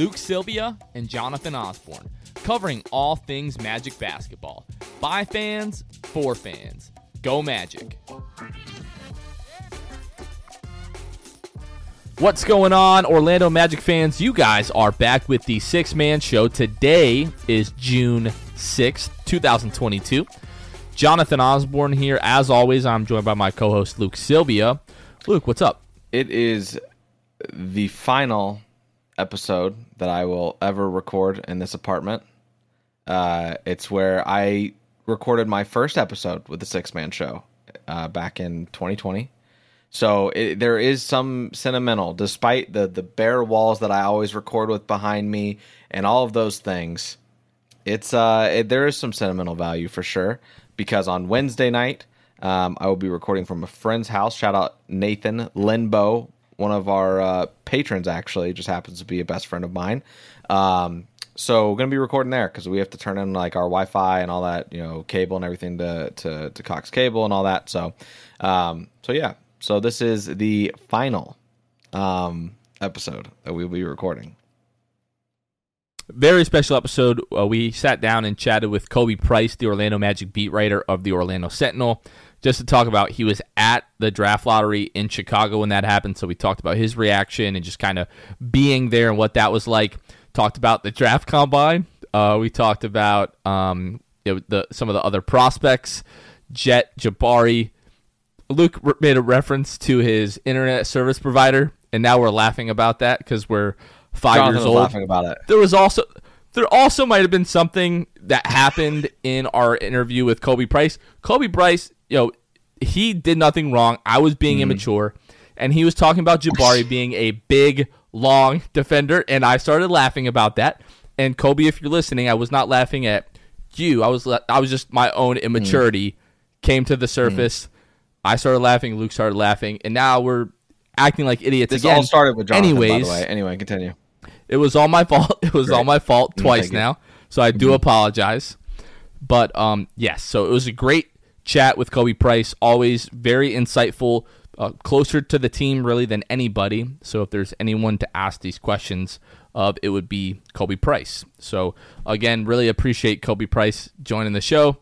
Luke Silvia and Jonathan Osborne, covering all things Magic basketball. By fans, for fans. Go Magic. What's going on, Orlando Magic fans? You guys are back with the six-man show. Today is June 6th, 2022. Jonathan Osborne here. As always, I'm joined by my co-host, Luke Silvia. Luke, what's up? It is the final episode that I will ever record in this apartment. It's where I recorded my first episode with the Six Man Show back in 2020. So there is some sentimental, despite the bare walls that I always record with behind me and all of those things. It's there is some sentimental value for sure, because on Wednesday night I will be recording from a friend's house. Shout out Nathan Linbow, one of our patrons, actually, just happens to be a best friend of mine. So we're going to be recording there because we have to turn in like our Wi-Fi and all that, you know, cable and everything to Cox Cable and all that. So, yeah. So this is the final episode that we'll be recording. Very special episode. We sat down and chatted with Khobi Price, the Orlando Magic beat writer of the Orlando Sentinel, just to talk about, he was at the draft lottery in Chicago when that happened, so we talked about his reaction and just kind of being there and what that was like. Talked about the draft combine. We talked about some of the other prospects, Chet, Jabari. Luke made a reference to his internet service provider, and now we're laughing about that because we're five Jonathan years old. Laughing about it. There also might have been something that happened in our interview with Khobi Price. Khobi Price, you know, he did nothing wrong. I was being immature, and he was talking about Jabari being a big, long defender, and I started laughing about that. And Khobi, if you're listening, I was not laughing at you. I was just my own immaturity came to the surface. I started laughing. Luke started laughing, and now we're acting like idiots again. This all started with Jonathan, by the way. Anyway, continue. It was all my fault. It was all my fault twice now, so I do apologize. But, yes, so it was a great chat with Khobi Price. Always very insightful, closer to the team really than anybody. So if there's anyone to ask these questions of, it would be Khobi Price. So, again, really appreciate Khobi Price joining the show.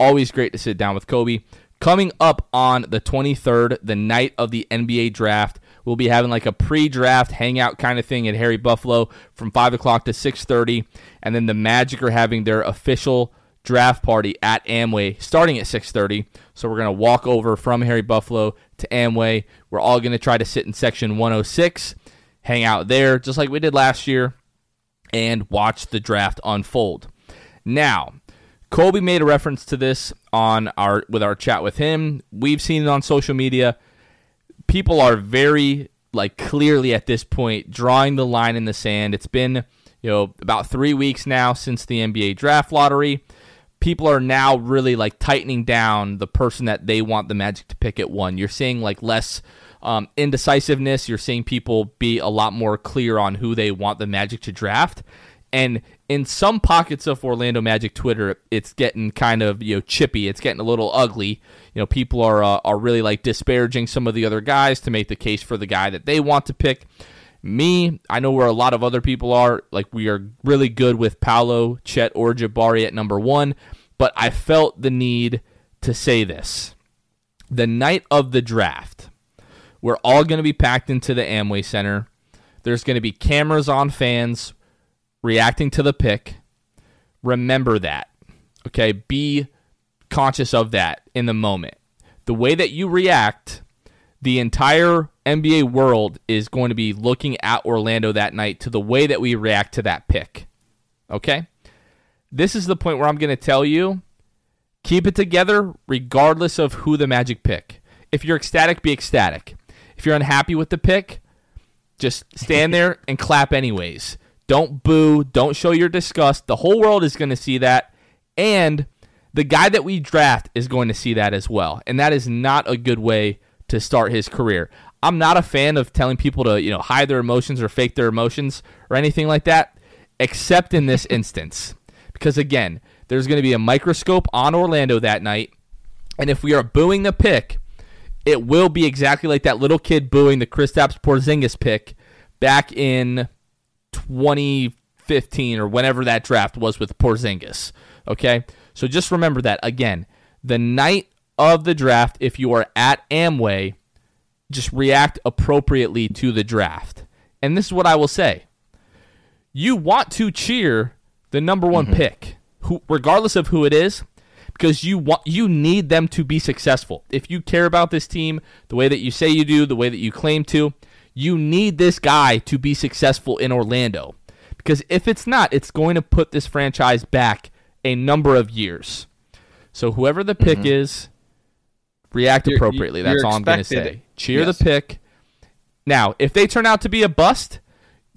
Always great to sit down with Khobi. Coming up on the 23rd, the night of the NBA draft, we'll be having like a pre-draft hangout kind of thing at Harry Buffalo from 5 o'clock to 6:30. And then the Magic are having their official draft party at Amway starting at 6:30. So we're going to walk over from Harry Buffalo to Amway. We're all going to try to sit in section 106, hang out there just like we did last year, and watch the draft unfold. Now, Khobi made a reference to this with our chat with him. We've seen it on social media. People are very, like, clearly at this point drawing the line in the sand. It's been, you know, about 3 weeks now since the NBA draft lottery. People are now really, like, tightening down the person that they want the Magic to pick at one. You're seeing, like, less indecisiveness. You're seeing people be a lot more clear on who they want the Magic to draft. And in some pockets of Orlando Magic Twitter, it's getting kind of, chippy. It's getting a little ugly. People are really like disparaging some of the other guys to make the case for the guy that they want to pick. Me, I know where a lot of other people are. We are really good with Paolo, Chet, or Jabari at number one. But I felt the need to say this. The night of the draft, we're all going to be packed into the Amway Center. There's going to be cameras on fans reacting to the pick. Remember that. Okay, be conscious of that in the moment. The way that you react, the entire NBA world is going to be looking at Orlando that night to the way that we react to that pick. Okay? This is the point where I'm going to tell you, keep it together regardless of who the Magic pick. If you're ecstatic, be ecstatic. If you're unhappy with the pick, just stand there and clap anyways. Don't boo. Don't show your disgust. The whole world is going to see that. And the guy that we draft is going to see that as well. And that is not a good way to start his career. I'm not a fan of telling people to, hide their emotions or fake their emotions or anything like that, except in this instance. Because, again, there's going to be a microscope on Orlando that night. And if we are booing the pick, it will be exactly like that little kid booing the Kristaps Porzingis pick back in 2015 or whenever that draft was with Porzingis. Okay? So just remember that. Again, the night of the draft, if you are at Amway, just react appropriately to the draft. And this is what I will say. You want to cheer the number one pick, regardless of who it is, because you need them to be successful. If you care about this team the way that you say you do, the way that you claim to, you need this guy to be successful in Orlando, because if it's not, it's going to put this franchise back a number of years. So whoever the pick is, react appropriately. That's all I'm going to say. Cheer the pick. Now, if they turn out to be a bust,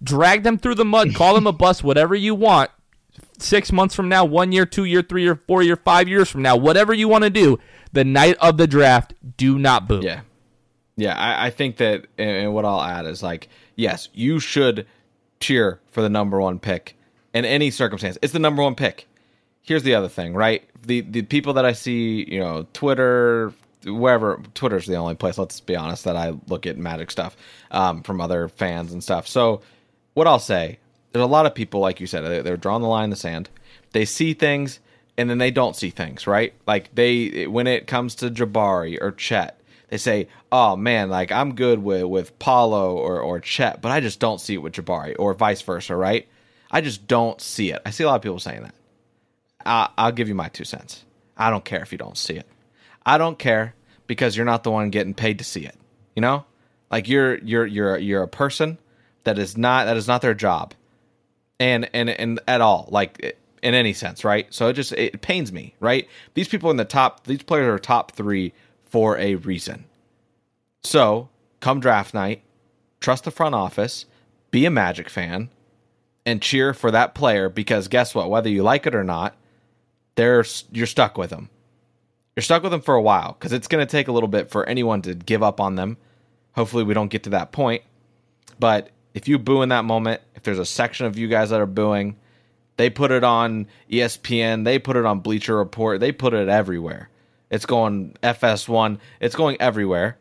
drag them through the mud, call them a bust, whatever you want. 6 months from now, 1 year, 2 year, 3 year, 4 year, 5 years from now, whatever you want to do, the night of the draft, do not boo. Yeah. Yeah, I think that, and what I'll add is, yes, you should cheer for the number one pick in any circumstance. It's the number one pick. Here's the other thing, right? The people that I see, Twitter, wherever, Twitter's the only place, let's be honest, that I look at Magic stuff from other fans and stuff. So what I'll say, there's a lot of people, like you said, they're drawing the line in the sand. They see things, and then they don't see things, right? When it comes to Jabari or Chet, they say, oh, man, I'm good with Paolo or Chet, but I just don't see it with Jabari, or vice versa, right? I just don't see it. I see a lot of people saying that. I'll give you my 2 cents. I don't care if you don't see it. I don't care, because you're not the one getting paid to see it. You're a person that is not their job, and at all, in any sense, right? So it pains me, right? These people in the top, these players are top three for a reason. So come draft night, trust the front office, be a Magic fan, and cheer for that player, because guess what? Whether you like it or not, you're stuck with them. You're stuck with them for a while, because it's going to take a little bit for anyone to give up on them. Hopefully we don't get to that point. But if you boo in that moment, if there's a section of you guys that are booing, they put it on ESPN, they put it on Bleacher Report, they put it everywhere. It's going FS1. It's going everywhere.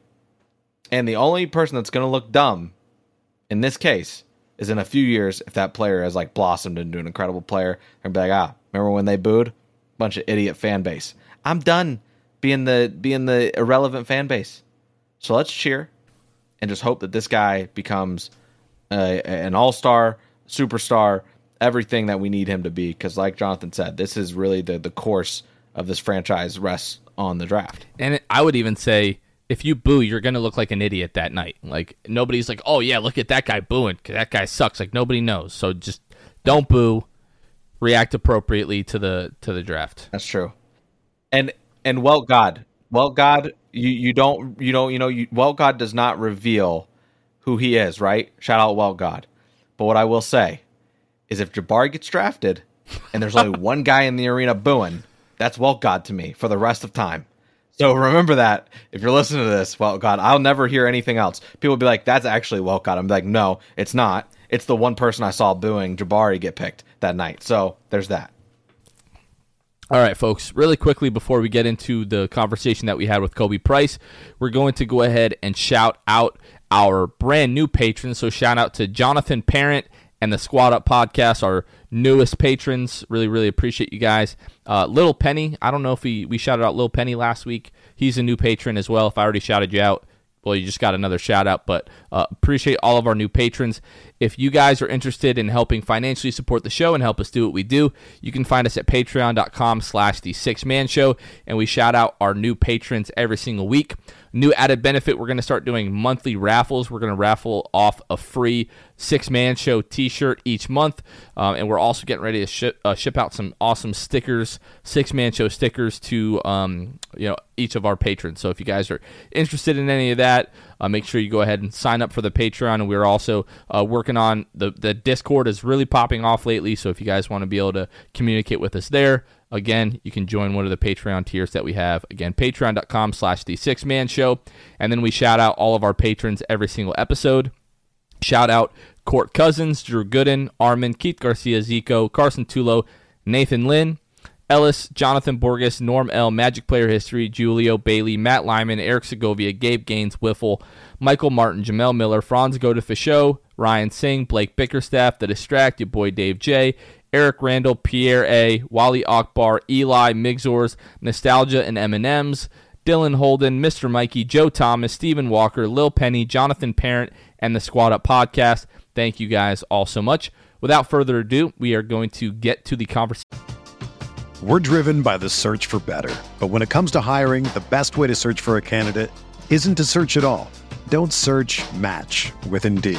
And the only person that's going to look dumb in this case is in a few years, if that player has blossomed into an incredible player, and be like, remember when they booed? Bunch of idiot fan base. I'm done being the irrelevant fan base. So let's cheer and just hope that this guy becomes an all-star, superstar, everything that we need him to be. Because like Jonathan said, this is really the course of this franchise rests on the draft. And I would even say, if you boo, you're going to look like an idiot that night. Nobody's like, oh yeah, look at that guy booing, because that guy sucks. Nobody knows. So just don't boo. React appropriately to the draft. That's true. And Welt God, Welt God does not reveal who he is, right? Shout out Welt God. But what I will say is, if Jabari gets drafted and there's only one guy in the arena booing, that's Welt God to me for the rest of time. So remember that if you're listening to this, Welt God. I'll never hear anything else. People will be like, that's actually Welt God. I'm like, no, it's not. it's the one person I saw booing Jabari get picked that night. So there's that. All right, folks, really quickly before we get into the conversation that we had with Khobi Price, we're going to go ahead and shout out our brand new patrons. So shout out to Jonathan Parent and the Squad Up Podcast, our newest patrons. Really, really appreciate you guys. Little Penny, I don't know if we shouted out Little Penny last week. He's a new patron as well. If I already shouted you out, well, you just got another shout out, but appreciate all of our new patrons. If you guys are interested in helping financially support the show and help us do what we do, you can find us at patreon.com/the6man show, and we shout out our new patrons every single week. New added benefit, we're going to start doing monthly raffles. We're going to raffle off a free 6-Man Show t-shirt each month, and we're also getting ready to ship out some awesome stickers, 6-Man Show stickers to each of our patrons. So if you guys are interested in any of that, make sure you go ahead and sign up for the Patreon. And we're also working on the Discord is really popping off lately, so if you guys want to be able to communicate with us there, again, you can join one of the Patreon tiers that we have. Again, patreon.com/the6man show. And then we shout out all of our patrons every single episode. Shout out Court Cousins, Drew Gooden, Armin, Keith Garcia, Zico, Carson Tulo, Nathan Lynn, Ellis, Jonathan Borges, Norm L, Magic Player History, Julio Bailey, Matt Lyman, Eric Segovia, Gabe Gaines, Wiffle, Michael Martin, Jamel Miller, Franz Godefasho, Ryan Singh, Blake Bickerstaff, The Distract, your boy Dave J, Eric Randall, Pierre A, Wally Akbar, Eli, Migzors, Nostalgia and M&M's, Dylan Holden, Mr. Mikey, Joe Thomas, Stephen Walker, Lil Penny, Jonathan Parent, and the Squad Up Podcast. Thank you guys all so much. Without further ado, we are going to get to the conversation. We're driven by the search for better. But when it comes to hiring, the best way to search for a candidate isn't to search at all. Don't search, match with Indeed.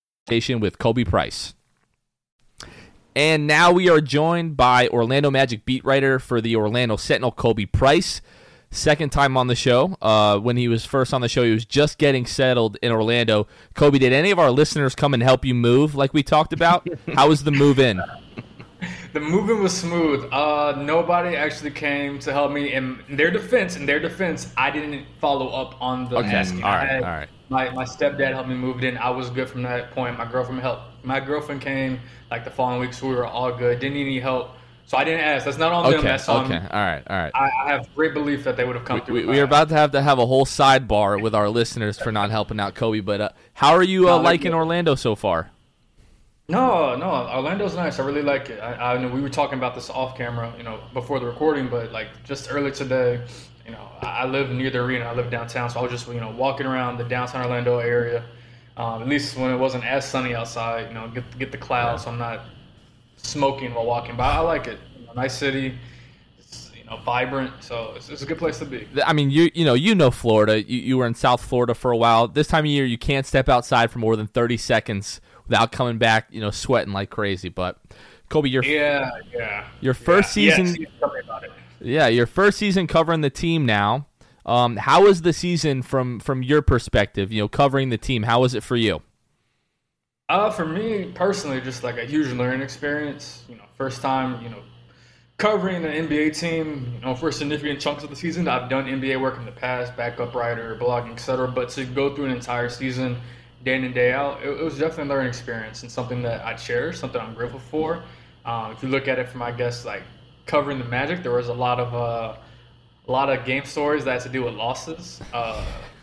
With Khobi Price. And now we are joined by Orlando Magic beat writer for the Orlando Sentinel, Khobi Price. Second time on the show. When he was first on the show, he was just getting settled in Orlando. Khobi, did any of our listeners come and help you move like we talked about? How was the move in? The move-in was smooth. Nobody actually came to help me. In their defense, I didn't follow up on the asking. All right. My stepdad helped me move it in. I was good from that point. My girlfriend came like the following week, so we were all good. Didn't need any help, so I didn't ask. That's not on them. That's on me. All right. I have great belief that they would have come through. We are about to have a whole sidebar with our listeners for not helping out Khobi. But how are you liking Orlando so far? No, Orlando's nice. I really like it. I know we were talking about this off camera, before the recording, but like just early today, I live near the arena. I live downtown, so I was just, walking around the downtown Orlando area. At least when it wasn't as sunny outside, get the clouds. So I'm not smoking while walking by. I like it. Nice city. Vibrant, so it's a good place to be. I mean, you know Florida. You were in South Florida for a while. This time of year, you can't step outside for more than 30 seconds without coming back, sweating like crazy. But Khobi, your first season. Yes, tell me about it. Yeah, your first season covering the team now. How was the season from your perspective? Covering the team, how was it for you? For me personally, just like a huge learning experience. You know, first time, you know, covering an NBA team, you know, for significant chunks of the season. I've done NBA work in the past, backup writer, blogging, etc. But to go through an entire season, day in and day out, it was definitely a learning experience and something that I cherish, something I'm grateful for. If you look at it from, I guess, like covering the Magic, there was a lot of game stories that had to do with losses.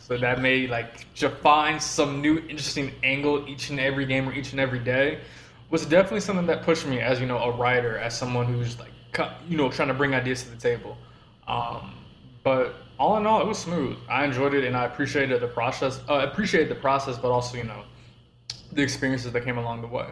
So that may like find some new interesting angle each and every game or each and every day was definitely something that pushed me as, you know, a writer, as someone who's like, you know, trying to bring ideas to the table. But all in all, it was smooth. I enjoyed it and I appreciated the process, but also, you know, the experiences that came along the way.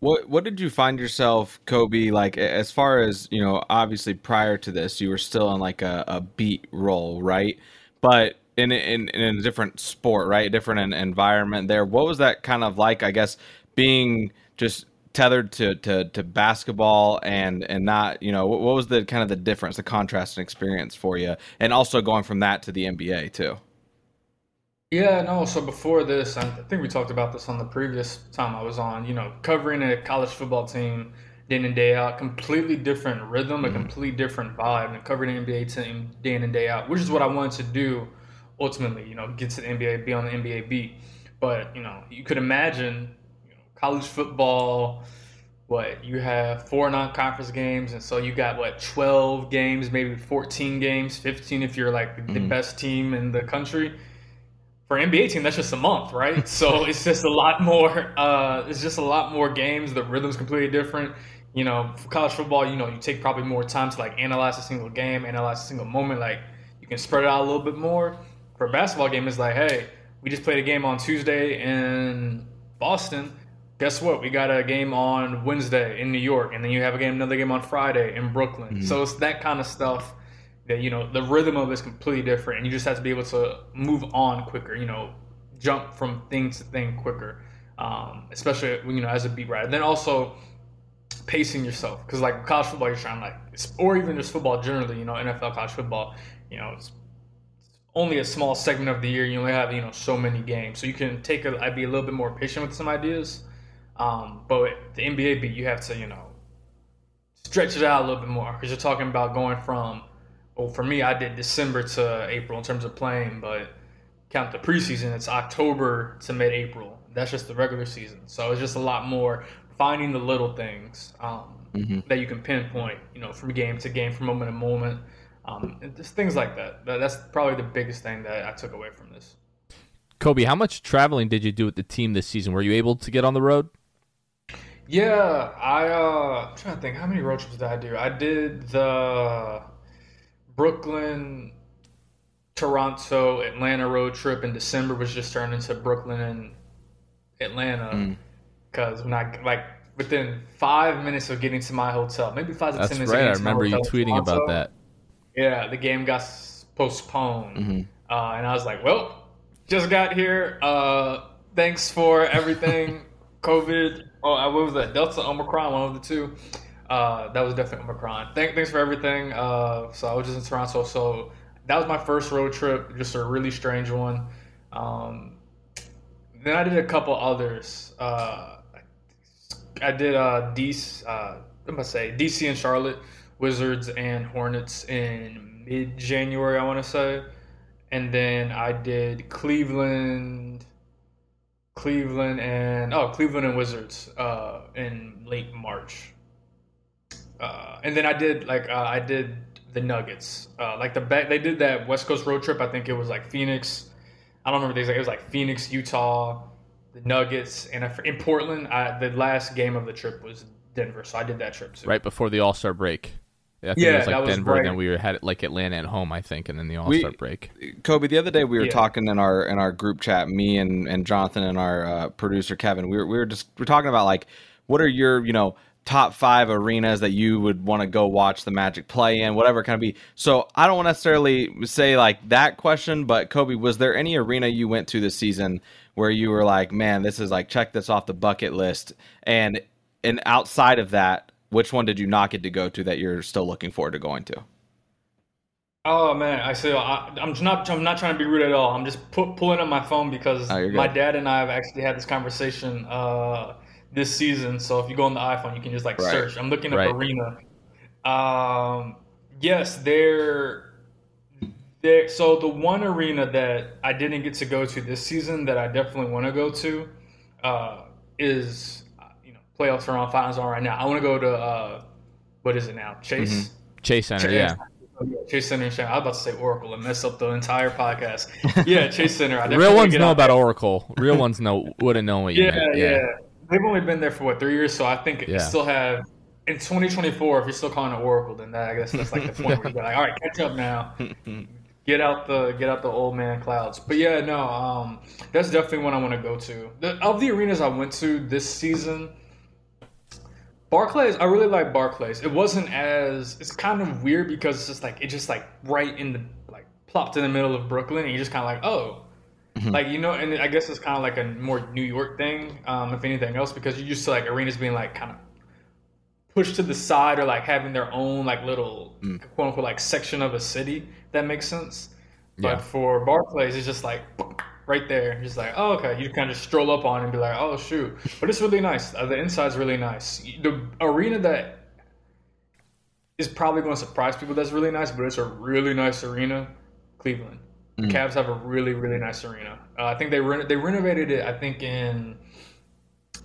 What did you find yourself, Khobi, like as far as, you know, obviously prior to this, you were still in like a beat role, right? But in a different sport, right? Different environment there. What was that kind of like, I guess, being just tethered to basketball and not, you know, what was the kind of the difference, the contrast and experience for you? And also going from that to the NBA too. Yeah, no. So before this, I think we talked about this on the previous time I was on, you know, covering a college football team day in and day out, completely different rhythm, a completely different vibe, and covering an NBA team day in and day out, which is what I wanted to do. Ultimately, you know, get to the NBA, be on the NBA beat. But, you know, you could imagine, you know, college football, what, you have 4 non-conference games, and so you got, what, 12 games, maybe 14 games, 15 if you're, like, the best team in the country. For an NBA team, that's just a month, right? So it's just a lot more games. The rhythm's completely different. You know, for college football, you know, you take probably more time to, like, analyze a single game, analyze a single moment. Like, you can spread it out a little bit more. For a basketball game, it's like, hey, we just played a game on Tuesday in Boston. Guess what? We got a game on Wednesday in New York, and then you have another game on Friday in Brooklyn. Mm-hmm. So it's that kind of stuff that, you know, the rhythm of it is completely different, and you just have to be able to move on quicker, you know, jump from thing to thing quicker, especially, you know, as a beat writer. Then also pacing yourself, because, like, college football, you're trying, like, or even just football generally, you know, NFL, college football, you know, it's only a small segment of the year. You only have, you know, so many games, so you can I'd be a little bit more patient with some ideas. But the NBA beat, you have to, you know, stretch it out a little bit more, because you're talking about going from, well, for me, I did December to April in terms of playing, but count the preseason, it's October to mid-April. That's just the regular season. So it's just a lot more finding the little things that you can pinpoint, you know, from game to game, from moment to moment. Just things like that. That's probably the biggest thing that I took away from this. Khobi, how much traveling did you do with the team this season? Were you able to get on the road? Yeah, I'm trying to think. How many road trips did I do? I did the Brooklyn, Toronto, Atlanta road trip in December, which just turned into Brooklyn and Atlanta. Because when I, like, within 5 minutes of getting to my hotel, maybe 5 to 10 minutes. That's right. I remember you tweeting about that. Yeah, the game got postponed, and I was like, well, just got here. Thanks for everything. COVID, what was that? Delta, Omicron, one of the two. That was definitely Omicron. Thanks for everything. So I was just in Toronto. So that was my first road trip, just a really strange one. Then I did a couple others. I did DC and Charlotte. Wizards and Hornets in mid-January, I want to say. And then I did Cleveland and Wizards in late March. And then I did I did the Nuggets. They did that West Coast road trip. I think it was like Phoenix. I don't remember. It was like Phoenix, Utah, the Nuggets, and in Portland. The last game of the trip was Denver, so I did that trip too. Right before the All-Star break. I think it was like Denver, right. Then we had like Atlanta at home, I think, and then the All-Star break. Khobi, the other day we were talking in our group chat, me and Jonathan and our producer Kevin. We were talking about, like, what are your, you know, top 5 arenas that you would want to go watch the Magic play in, whatever it kind of be. So I don't necessarily say like that question, but Khobi, was there any arena you went to this season where you were like, man, this is like, check this off the bucket list? And outside of that, which one did you not get to go to that you're still looking forward to going to? Oh man, I'm not trying to be rude at all. I'm just pulling up my phone because my dad and I have actually had this conversation this season. So if you go on the iPhone, you can just like search. I'm looking up Arena. Yes, they're so the one arena that I didn't get to go to this season that I definitely want to go to is playoffs are on, finals are right now. I want to go to what is it now? Chase? Mm-hmm. Chase Center. Yeah. Chase Center. I was about to say Oracle and mess up the entire podcast. Yeah, Chase Center. Real ones know about Oracle. Real ones wouldn't know what you meant. Yeah. They've only been there for, 3 years? So I think you still have – in 2024, if you're still calling it Oracle, then I guess that's like the point where you're like, all right, catch up now. Get out the old man clouds. But, that's definitely one I want to go to. Of the arenas I went to this season – Barclays, I really like Barclays. It wasn't as, it's kind of weird because it's just like, right in the, plopped in the middle of Brooklyn and you're just kind of like, oh. Mm-hmm. And I guess it's kind of like a more New York thing, if anything else, because you're used to arenas being kind of pushed to the side or having their own little quote unquote section of a city. If that makes sense. But for Barclays, it's just right there. Just oh, okay. You kind of stroll up on it and be like, oh, shoot. But it's really nice. The inside's really nice. The arena that is probably going to surprise people that's really nice, but it's a really nice arena, Cleveland. Mm-hmm. The Cavs have a really, really nice arena. I think they renovated it, I think, in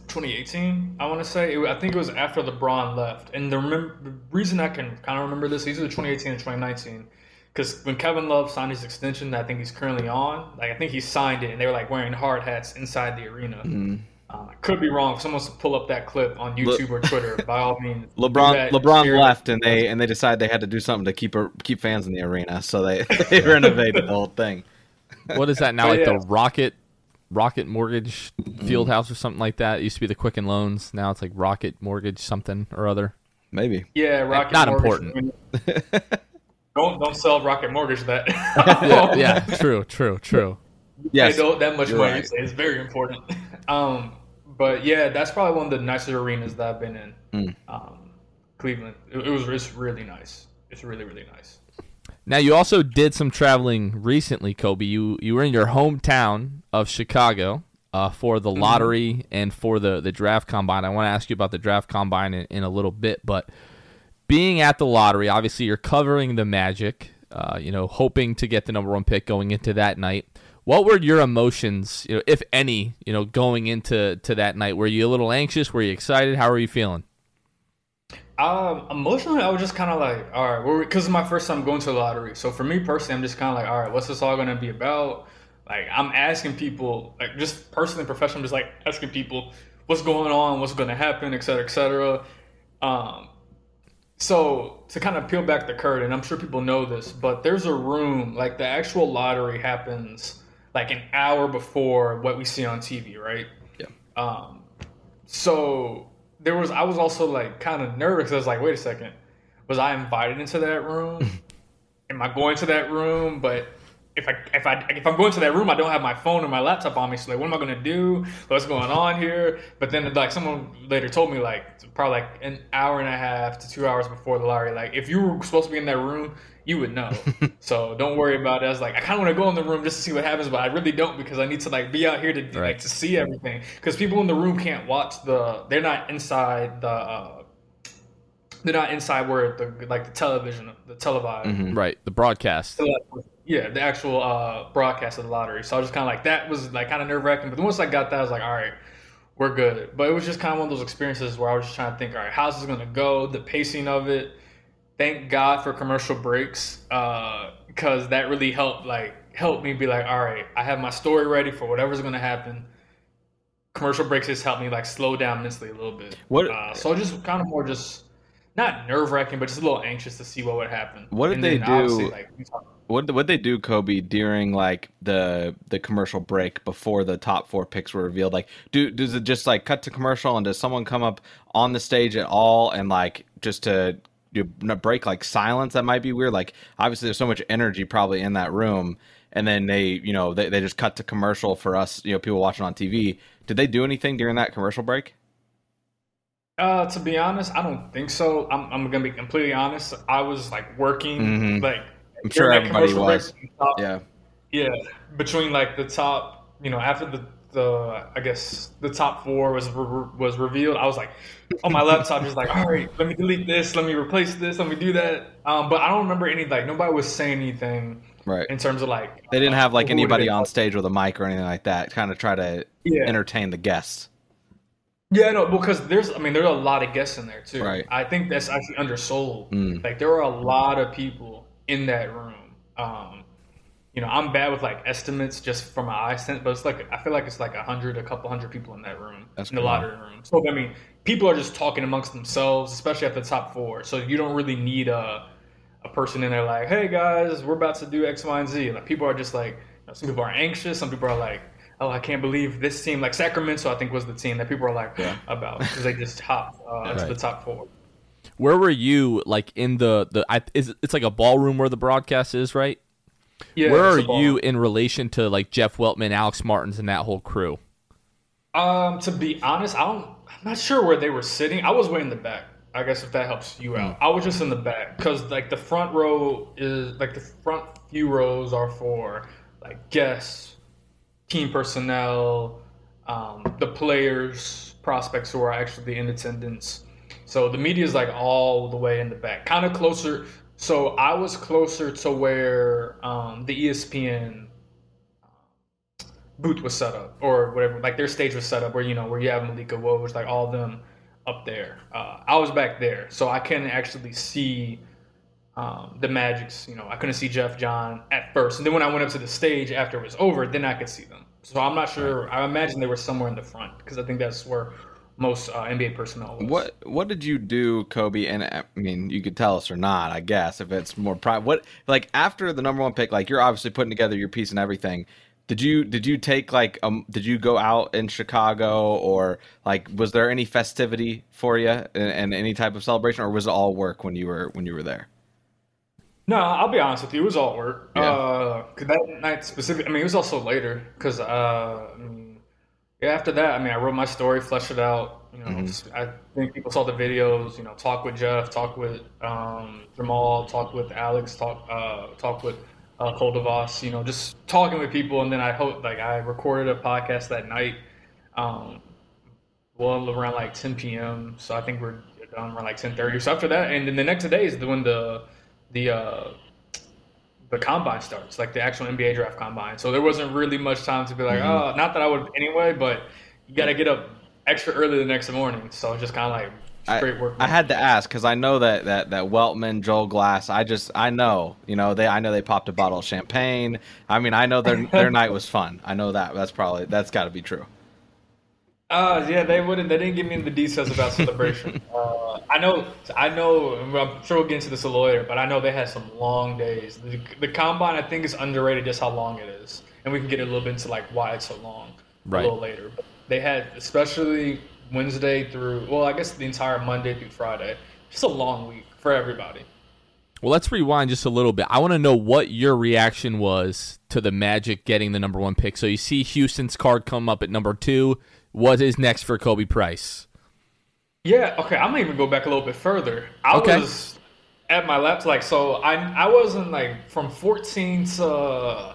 2018, I want to say. I think it was after LeBron left. And the reason I can kind of remember this, either 2018 and 2019, because when Kevin Love signed his extension that I think he's currently on, I think he signed it, and they were wearing hard hats inside the arena. Mm-hmm. I could be wrong. Someone's to pull up that clip on YouTube or Twitter. By all means, LeBron left, and they decided they had to do something to keep fans in the arena, so they renovated the whole thing. What is that now? The Rocket Mortgage Fieldhouse or something like that? It used to be the Quicken Loans. Now it's Rocket Mortgage something or other. Maybe. Yeah, Rocket. Not important. Don't sell Rocket Mortgage that. True. Yes. They don't, that much money is very important. But yeah, that's probably one of the nicest arenas that I've been in. Cleveland. It's really nice. It's really, really nice. Now you also did some traveling recently, Khobi. You were in your hometown of Chicago for the lottery and for the draft combine. I want to ask you about the draft combine in a little bit, but being at the lottery, obviously you're covering the Magic, hoping to get the number one pick going into that night. What were your emotions, if any, going into that night? Were you a little anxious? Were you excited? How were you feeling? Emotionally, I was just kind of all right, because it's my first time going to the lottery. So for me personally, I'm just kind of all right, what's this all going to be about? I'm asking people, just personally, professionally, I'm just asking people what's going on, what's going to happen, et cetera, et cetera. So to kind of peel back the curtain, and I'm sure people know this, but there's a room, the actual lottery happens an hour before what we see on TV, right? Yeah. So I was also kind of nervous. 'Cause I was wait a second, was I invited into that room? Am I going to that room? But if I'm going to that room, I don't have my phone or my laptop on me. So what am I going to do? What's going on here? But then someone later told me probably an hour and a half to 2 hours before the lottery, if you were supposed to be in that room, you would know. So don't worry about it. I was I kind of want to go in the room just to see what happens, but I really don't because I need to be out here to to see everything because people in the room can't watch they're not inside they're not inside where the television, the televised. Mm-hmm. Right. The broadcast. Yeah, the actual broadcast of the lottery. So I was just kind of that was kind of nerve-wracking. But once I got that, I was all right, we're good. But it was just kind of one of those experiences where I was just trying to think, all right, how's this going to go? The pacing of it. Thank God for commercial breaks because that really helped me be all right, I have my story ready for whatever's going to happen. Commercial breaks just helped me slow down mentally a little bit. So just kind of more just not nerve-wracking, but just a little anxious to see what would happen. What did they do? What they do, Khobi, during the commercial break before the top four picks were revealed? Does it just cut to commercial and does someone come up on the stage at all and just to break silence? That might be weird. Obviously there's so much energy probably in that room, and then they just cut to commercial for us people watching on TV. Did they do anything during that commercial break? To be honest, I don't think so. I'm gonna be completely honest. I was working I'm sure everybody was. Top, yeah. Between like the top, after the I guess the top four was revealed, I was like on my laptop just like, all right, let me delete this, let me replace this, let me do that. But I don't remember any nobody was saying anything. Right. In terms of they didn't have anybody on stage with a mic or anything like that. Kind of try to entertain the guests. Yeah, no, because there's a lot of guests in there too. Right. I think that's actually undersold. Mm. There were a lot of people in that room. I'm bad with estimates just from my eye sense, but it's I feel like it's a couple hundred people in that room. That's in the lottery room. So people are just talking amongst themselves, especially at the top four. So you don't really need a person in there like, hey guys, we're about to do X, Y, and Z. People are just some people are anxious. Some people are oh, I can't believe this team. Sacramento, I think, was the team that people were about because they just hopped to the top four. Where were you in the? It's a ballroom where the broadcast is, right? Yeah. Where are you in relation to Jeff Weltman, Alex Martins, and that whole crew? To be honest, I'm not sure where they were sitting. I was way in the back. I guess if that helps you out. I was just in the back because the front row is the front few rows are for guests, team personnel, the players, prospects who are actually in attendance. So the media is all the way in the back, kind of closer. So I was closer to where the ESPN booth was set up or whatever, their stage was set up where where you have Malika Woj, all of them up there. I was back there, so I couldn't actually see the Magics. I couldn't see Jeff, John at first, and then when I went up to the stage after it was over, then I could see them. So I'm not sure. I imagine they were somewhere in the front because I think that's where most NBA personnel was. What did you do, Khobi? And you could tell us or not, I guess, if it's more private. What after the number one pick, you're obviously putting together your piece and everything. Did you take did you go out in Chicago or was there any festivity for you and any type of celebration, or was it all work when you were there? No, I'll be honest with you, it was all work. Yeah. Cause that night specific, it was also later because after that, I wrote my story, fleshed it out. Mm-hmm. I think people saw the videos. Talk with Jeff, talk with Jamal, talk with Alex, talk with. Koldavas, just talking with people, and then I hope I recorded a podcast that night, around 10 p.m. So I think we're done around 10:30. So after that, and then the next day is when the combine starts, the actual NBA draft combine. So there wasn't really much time to be mm-hmm. Not that I would anyway, but you got to get up extra early the next morning. So it's just kind of I had to ask because I know that Weltman, Joel Glass. I know they popped a bottle of champagne. I know their night was fun. I know that. That's got to be true. Yeah, they didn't give me the details about celebration. I know. I'm sure we'll get into this a little later, but I know they had some long days. The combine, I think, is underrated just how long it is, and we can get a little bit into why it's so long a little later. But they had especially. Wednesday through, I guess the entire Monday through Friday. Just a long week for everybody. Well, let's rewind just a little bit. I want to know what your reaction was to the Magic getting the number one pick. So you see Houston's card come up at number 2. What is next for Khobi Price? Yeah, okay. I'm going to even go back a little bit further. I was at my laptop. I wasn't from 14 to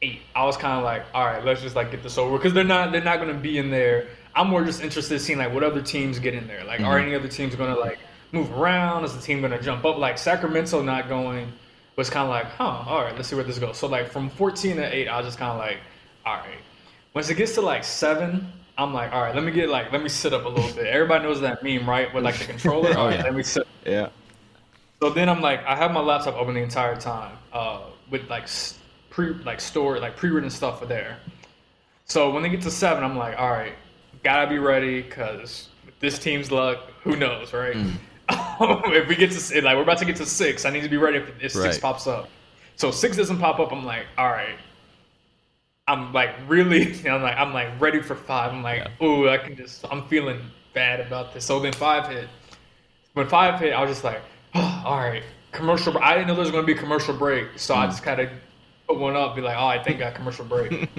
8. I was kind of all right, let's just get this over. Because they're not going to be in there. I'm more just interested in seeing what other teams get in there. Mm-hmm. Are any other teams going to move around? Is the team going to jump up? Sacramento not going was kind of all right, let's see where this goes. So from 14 to 8, I was just kind of all right. Once it gets to 7, I'm all right, let me get let me sit up a little bit. Everybody knows that meme, right? With the controller. Oh, all right, let me sit. Yeah. So then I'm I have my laptop open the entire time with pre-written stuff for there. So when they get to 7, I'm all right. Gotta be ready because this team's luck, who knows, right? If we get to we're about to get to 6, I need to be ready if 6 pops up. So 6 doesn't pop up. I'm all right. I'm really, I'm ready for 5. I'm ooh, I'm feeling bad about this. So then 5 hit. When 5 hit, I was just oh, all right, commercial. I didn't know there was gonna be a commercial break, so I just kind of put one up. Be oh, I think I commercial break.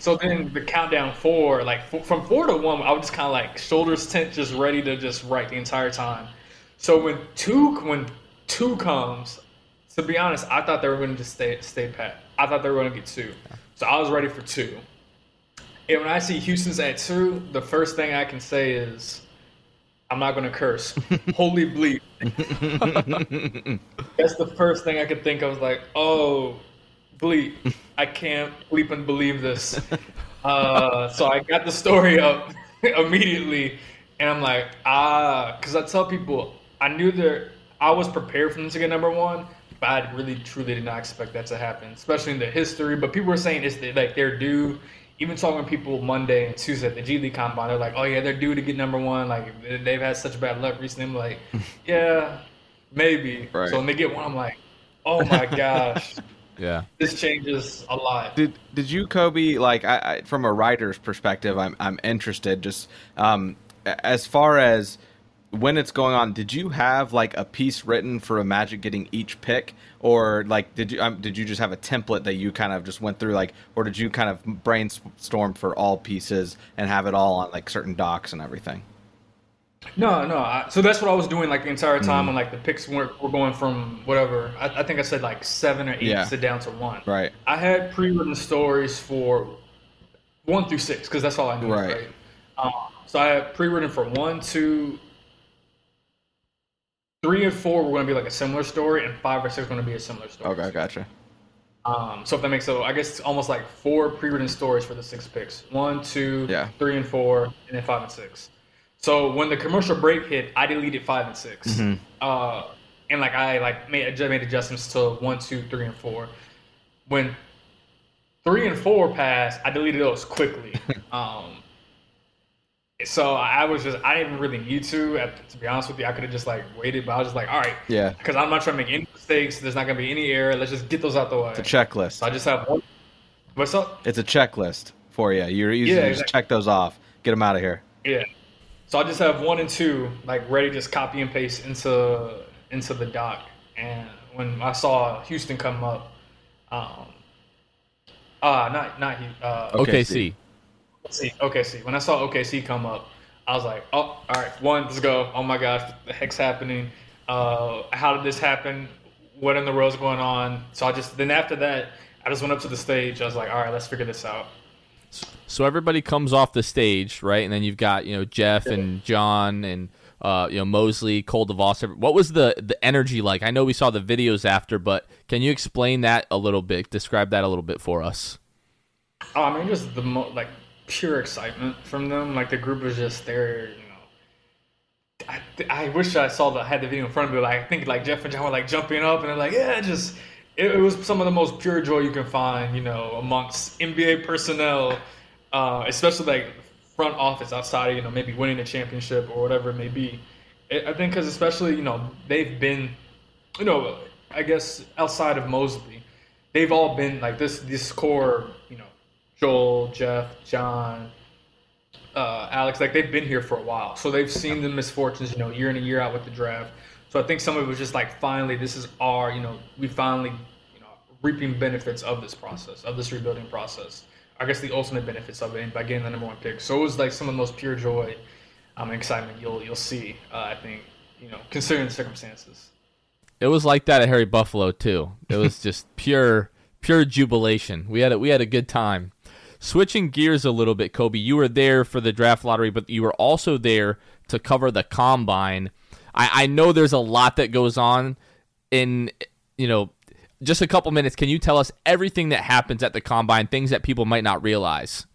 So then the countdown 4, from 4 to 1, I was just kind of shoulders tense, just ready to just write the entire time. So when two comes, to be honest, I thought they were going to just stay pat. I thought they were going to get two. So I was ready for two. And when I see Houston's at two, the first thing I can say is, I'm not going to curse. Holy bleep. That's the first thing I could think. I was like, oh, bleep. I can't bleep and believe this. So I got the story up immediately. And I'm like, because I tell people, I was prepared for them to get number one, but I really, truly did not expect that to happen, especially in the history. But people were saying it's like they're due. Even talking to people Monday and Tuesday at the G League Combine, they're like, oh, yeah, they're due to get number one. Like, they've had such bad luck recently. I'm like, yeah, maybe. Right. So when they get one, I'm like, oh, my gosh. Yeah. This changes a lot. Did you, Khobi, like, I, from a writer's perspective, I'm interested just as far as when it's going on, did you have, like, a piece written for a Magic getting each pick? Or, like, did you just have a template that you kind of just went through, like, or did you kind of brainstorm for all pieces and have it all on, like, certain docs and everything? No. So that's what I was doing, like, the entire time when, like, the picks were going from whatever. I think I said, like, 7 or 8 sit down to one. Right. I had pre-written stories for 1 through 6 because that's all I knew. Right. So I had pre-written for 1, 2, 3 and 4 were going to be like a similar story, and 5 or 6 are going to be a similar story. Okay, gotcha. So if that makes sense, I guess it's almost like 4 pre-written stories for the 6 picks. 1, 2, 3 and 4, and then 5 and 6. So when the commercial break hit, I deleted 5 and 6, and like I like made adjustments to 1, 2, 3 and 4. When 3 and 4 passed, I deleted those quickly. So I didn't even really need to be honest with you. I could have just like waited, but I was just like, all right, yeah, because I'm not trying to make any mistakes. There's not going to be any error. Let's just get those out the way. It's a checklist. So I just have one. What's up? It's a checklist for you. You're easy to just check those off. Get them out of here. Yeah. So I just have 1 and 2 like ready, just copy and paste into the doc. And when I saw Houston come up, OKC. OKC. When I saw OKC come up, I was like, oh, all right, 1, let's go. Oh, my gosh, what the heck's happening? How did this happen? What in the world's going on? So then after that, I just went up to the stage. I was like, all right, let's figure this out. So everybody comes off the stage, right? And then you've got, you know, Jeff and John and, Mosley, Cole DeVos. What was the energy like? I know we saw the videos after, but can you explain that a little bit? Describe that a little bit for us. Oh, I mean, just pure excitement from them. Like the group was just there, you know. I wish I had the video in front of me. Like I think like Jeff and John were like jumping up and they're like, yeah, just it was some of the most pure joy you can find, you know, amongst NBA personnel, especially like front office outside of, you know, maybe winning a championship or whatever it may be. I think because especially, you know, they've been, you know, I guess outside of Mosley, they've all been like this core, you know, Joel, Jeff, John, Alex, like they've been here for a while. So they've seen the misfortunes, you know, year in and year out with the draft. So I think some of it was just like, finally, this is our, you know, we finally, you know, reaping benefits of this process, of this rebuilding process. I guess the ultimate benefits of it by getting the number one pick. So it was like some of the most pure joy and excitement you'll see, I think, you know, considering the circumstances. It was like that at Harry Buffalo too. It was just pure jubilation. We had a good time. Switching gears a little bit, Khobi, you were there for the draft lottery, but you were also there to cover the combine. I know there's a lot that goes on in, you know, just a couple minutes. Can you tell us everything that happens at the combine, things that people might not realize?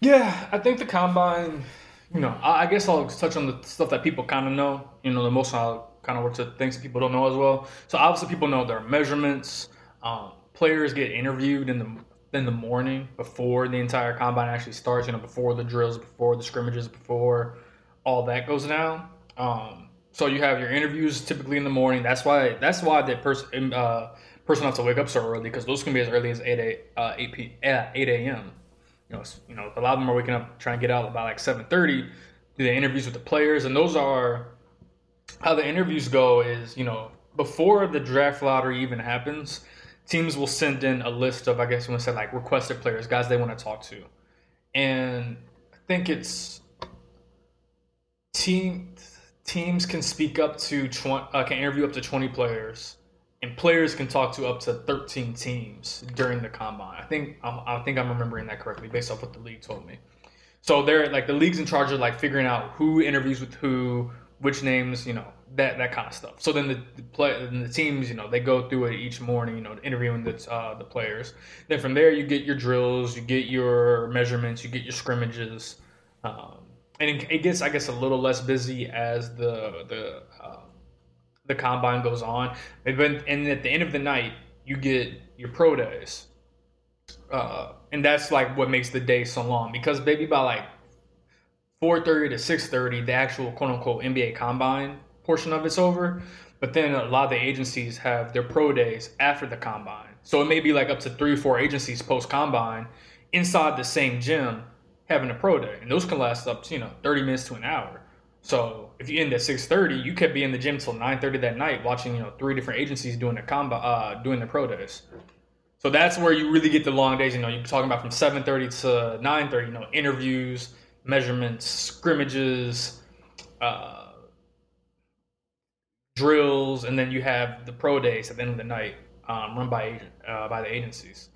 Yeah, I think the combine, you know, I guess I'll touch on the stuff that people kind of know, you know, the most I'll kind of work to things that people don't know as well. So obviously people know their measurements. Players get interviewed in the morning before the entire combine actually starts, you know, before the drills, before the scrimmages, before all that goes down. So you have your interviews typically in the morning. That's why the person has to wake up so early, because those can be as early as 8 a.m. You know, a lot of them are waking up trying to get out by like 7:30. Do the interviews with the players, and those are how the interviews go. Is, you know, before the draft lottery even happens, teams will send in a list of, I guess you want to say, like requested players, guys they want to talk to. And I think it's teams can interview up to 20 players and players can talk to up to 13 teams during the combine. I think I'm remembering that correctly based off what the league told me. So they're like, the league's in charge of like figuring out who interviews with who, which names, you know, that kind of stuff. So then the teams, you know, they go through it each morning, you know, interviewing the players. Then from there, you get your drills, you get your measurements, you get your scrimmages, and it gets, I guess, a little less busy as the combine goes on. And at the end of the night, you get your pro days. And that's like what makes the day so long, because maybe by like 4:30 to 6:30, the actual quote unquote NBA combine portion of it's over. But then a lot of the agencies have their pro days after the combine. So it may be like up to 3 or 4 agencies post combine inside the same gym having a pro day. And those can last up to, you know, 30 minutes to an hour. So if you end at 6:30, you could be in the gym till 9:30 that night watching, you know, 3 different agencies doing the combine, doing the pro days. So that's where you really get the long days. You know, you're talking about from 7:30 to 9:30, you know, interviews, measurements, scrimmages, drills, and then you have the pro days at the end of the night, run by the agencies.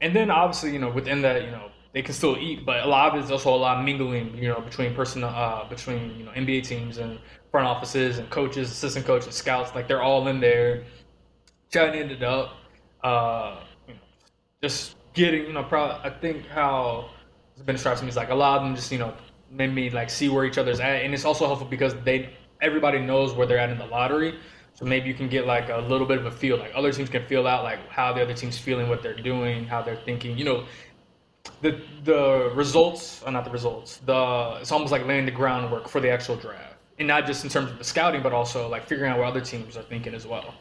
And then obviously, you know, within that, you know, they can still eat, but a lot of it's also a lot of mingling, you know, between, you know, NBA teams and front offices and coaches, assistant coaches, scouts, like they're all in there chatting it up. You know, just getting, you know, probably, I think how it's been described to me is like a lot of them just, you know, made me like see where each other's at. And it's also helpful because everybody knows where they're at in the lottery. So maybe you can get like a little bit of a feel, like other teams can feel out like how the other team's feeling, what they're doing, how they're thinking, you know, the results, it's almost like laying the groundwork for the actual draft, and not just in terms of the scouting, but also like figuring out what other teams are thinking as well.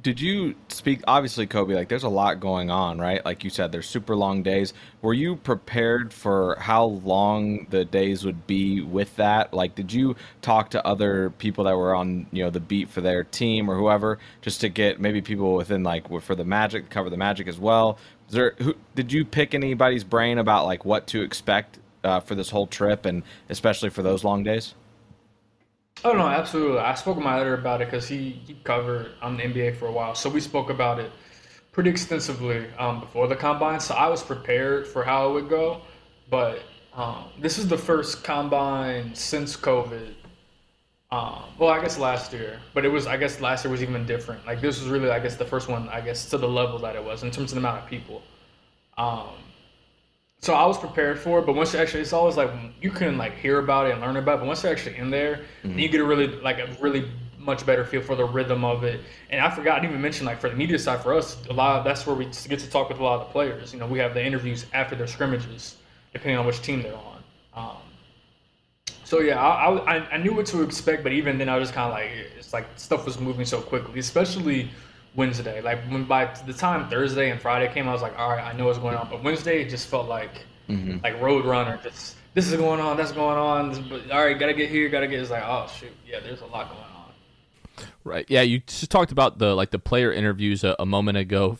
Did you speak, obviously, Khobi, like there's a lot going on, right? Like you said, there's super long days. Were you prepared for how long the days would be with that? Like, did you talk to other people that were on, you know, the beat for their team or whoever, just to get maybe people within, like, for the Magic, cover the Magic as well? Did you pick anybody's brain about, like, what to expect for this whole trip, and especially for those long days? Oh, no, absolutely. I spoke with my editor about it because he covered the NBA for a while. So we spoke about it pretty extensively before the combine. So I was prepared for how it would go. But this is the first combine since COVID. Well, I guess last year. But it was, I guess last year was even different. Like this was really, I guess, the first one, I guess, to the level that it was in terms of the amount of people. So I was prepared for it, but once you actually, it's always like you can like hear about it and learn about it, but once you're actually in there, mm-hmm. you get a really much better feel for the rhythm of it. And I didn't even mention, like, for the media side, for us, a lot of that's where we get to talk with a lot of the players. You know, we have the interviews after their scrimmages, depending on which team they're on. So yeah, I knew what to expect, but even then I was just kind of like, it's like stuff was moving so quickly, especially Wednesday. Like when by the time Thursday and Friday came, I was like, all right, I know what's going on. But Wednesday, it just felt like like Roadrunner. Just this is going on, that's going on. All right, gotta get here, gotta get. It's like, oh shoot, yeah, there's a lot going on. Right. Yeah, you just talked about the player interviews a moment ago.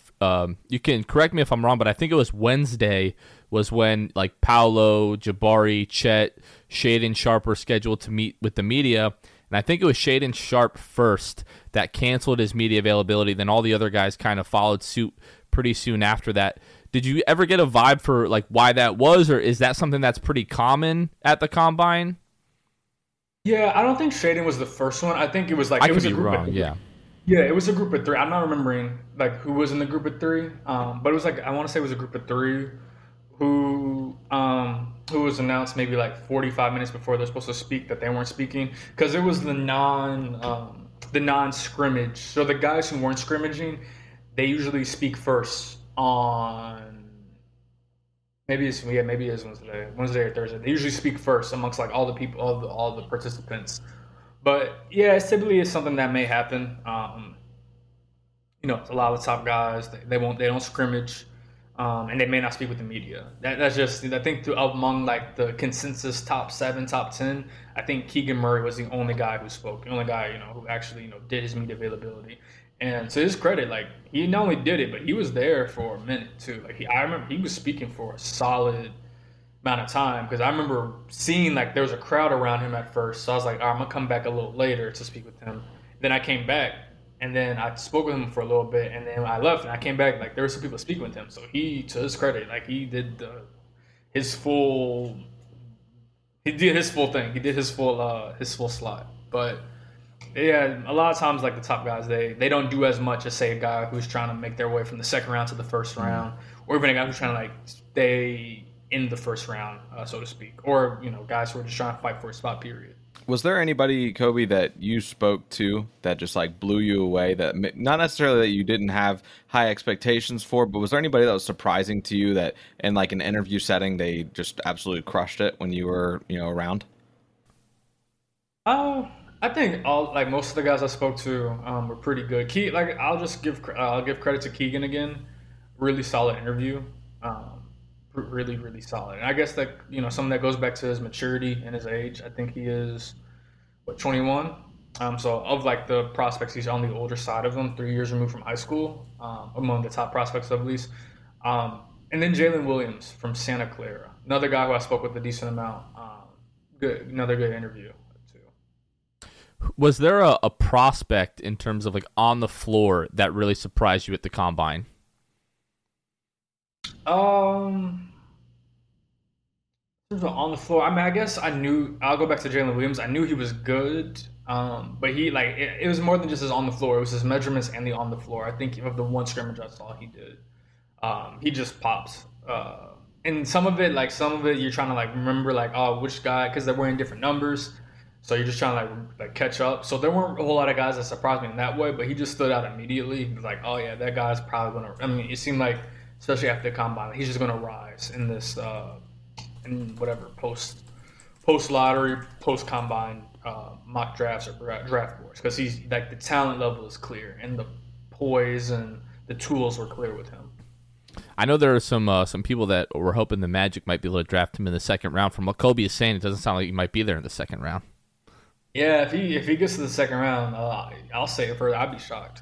You can correct me if I'm wrong, but I think it was Wednesday was when like Paolo, Jabari, Chet, Shaedon Sharpe were scheduled to meet with the media. And I think it was Shaedon Sharpe first that canceled his media availability. Then all the other guys kind of followed suit pretty soon after that. Did you ever get a vibe for like why that was, or is that something that's pretty common at the combine? Yeah, I don't think Shaedon was the first one. I think it was like it was a group. Yeah, it was a group of 3. I'm not remembering like who was in the group of 3, but it was like I want to say it was a group of 3 who was announced maybe like 45 minutes before they're supposed to speak that they weren't speaking, because it was the non-scrimmage. So the guys who weren't scrimmaging, they usually speak first on maybe it's Wednesday or Thursday. They usually speak first amongst like all the people, all the participants. But yeah, it's typically something that may happen. You know, a lot of the top guys they don't scrimmage. And they may not speak with the media. That's just, I think, among like the consensus top 7, top 10, I think Keegan Murray was the only guy who spoke, the only guy, you know, who actually, you know, did his media availability. And to his credit, like he not only did it, but he was there for a minute too. Like I remember he was speaking for a solid amount of time, because I remember seeing like there was a crowd around him at first. So I was like, all right, I'm gonna come back a little later to speak with him. Then I came back. And then I spoke with him for a little bit, and then I left and I came back, like, there were some people speaking with him. So he, to his credit, like, he did his full thing. He did his full slot. But yeah, a lot of times, like, the top guys, they don't do as much as, say, a guy who's trying to make their way from the second round to the first round, or even a guy who's trying to, like, stay in the first round, so to speak, or, you know, guys who are just trying to fight for a spot, period. Was there anybody, Khobi, that you spoke to that just, like, blew you away, that not necessarily that you didn't have high expectations for, but was there anybody that was surprising to you that in, like, an interview setting, they just absolutely crushed it when you were, you know, around? I think most of the guys I spoke to were pretty good. I'll give credit to Keegan again. Really solid interview. Really, really solid. And I guess that, you know, something that goes back to his maturity and his age. I think he is, 21? So of, like, the prospects, he's on the older side of them, 3 years removed from high school, among the top prospects, at least. And then Jalen Williams from Santa Clara, another guy who I spoke with a decent amount. Good, another good interview, too. Was there a prospect in terms of, like, on the floor that really surprised you at the Combine? On the floor, I mean, I guess I'll go back to Jalen Williams. I knew he was good, but he, like, it was more than just his on the floor. It was his measurements and the on the floor. I think of the one scrimmage I saw he did, he just pops. And some of it, you're trying to, like, remember, like, oh, which guy, because they're wearing different numbers, so you're just trying to, like, catch up. So there weren't a whole lot of guys that surprised me in that way, but he just stood out immediately. He was like, oh yeah, that guy's probably gonna. I mean, it seemed like, especially after the Combine, he's just going to rise in this, in whatever post-lottery, post-Combine mock drafts or draft boards, because he's, like, the talent level is clear, and the poise and the tools were clear with him. I know there are some people that were hoping the Magic might be able to draft him in the second round. From what Khobi is saying, it doesn't sound like he might be there in the second round. Yeah, if he gets to the second round, I'll say it further, I'd be shocked.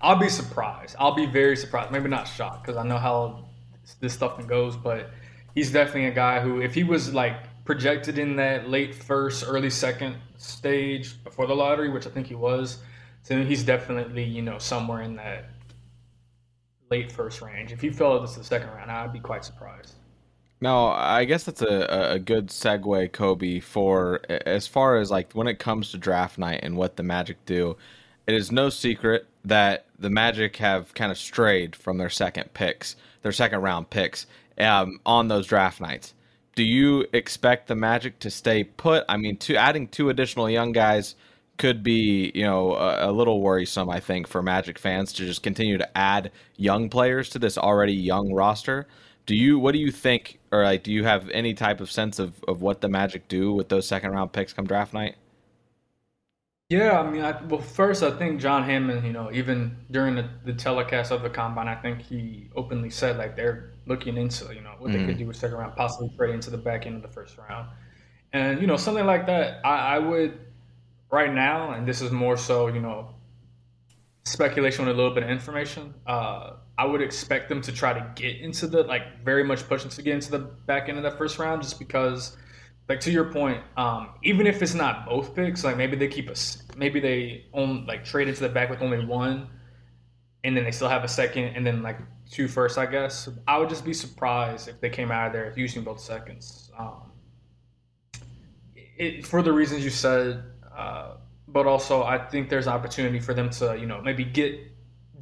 I'll be surprised. I'll be very surprised. Maybe not shocked, because I know how this stuff goes, but he's definitely a guy who, if he was, like, projected in that late first, early second stage before the lottery, which I think he was, then he's definitely, you know, somewhere in that late first range. If he fell into the second round, I'd be quite surprised. Now, I guess that's a good segue, Khobi, for as far as, like, when it comes to draft night and what the Magic do. It is no secret that the Magic have kind of strayed from their second round picks on those draft nights. Do you expect the Magic to stay put? I mean, adding two additional young guys could be, you know, a little worrisome, I think, for Magic fans to just continue to add young players to this already young roster. What do you think, or, like, do you have any type of sense of what the Magic do with those second round picks come draft night? Yeah, I mean, first, I think John Hammond, you know, even during the telecast of the Combine, I think he openly said, like, they're looking into, you know, what they could do with second round, possibly trade into the back end of the first round. And, you know, something like that, I would, right now, and this is more so, you know, speculation with a little bit of information, I would expect them to try to get into very much pushing to get into the back end of that first round, just because, like, to your point, even if it's not both picks, like, maybe they own, like, trade into the back with only one, and then they still have a second, and then, like, 2 firsts, I guess. I would just be surprised if they came out of there using both seconds. For the reasons you said, but also I think there's an opportunity for them to, you know, maybe get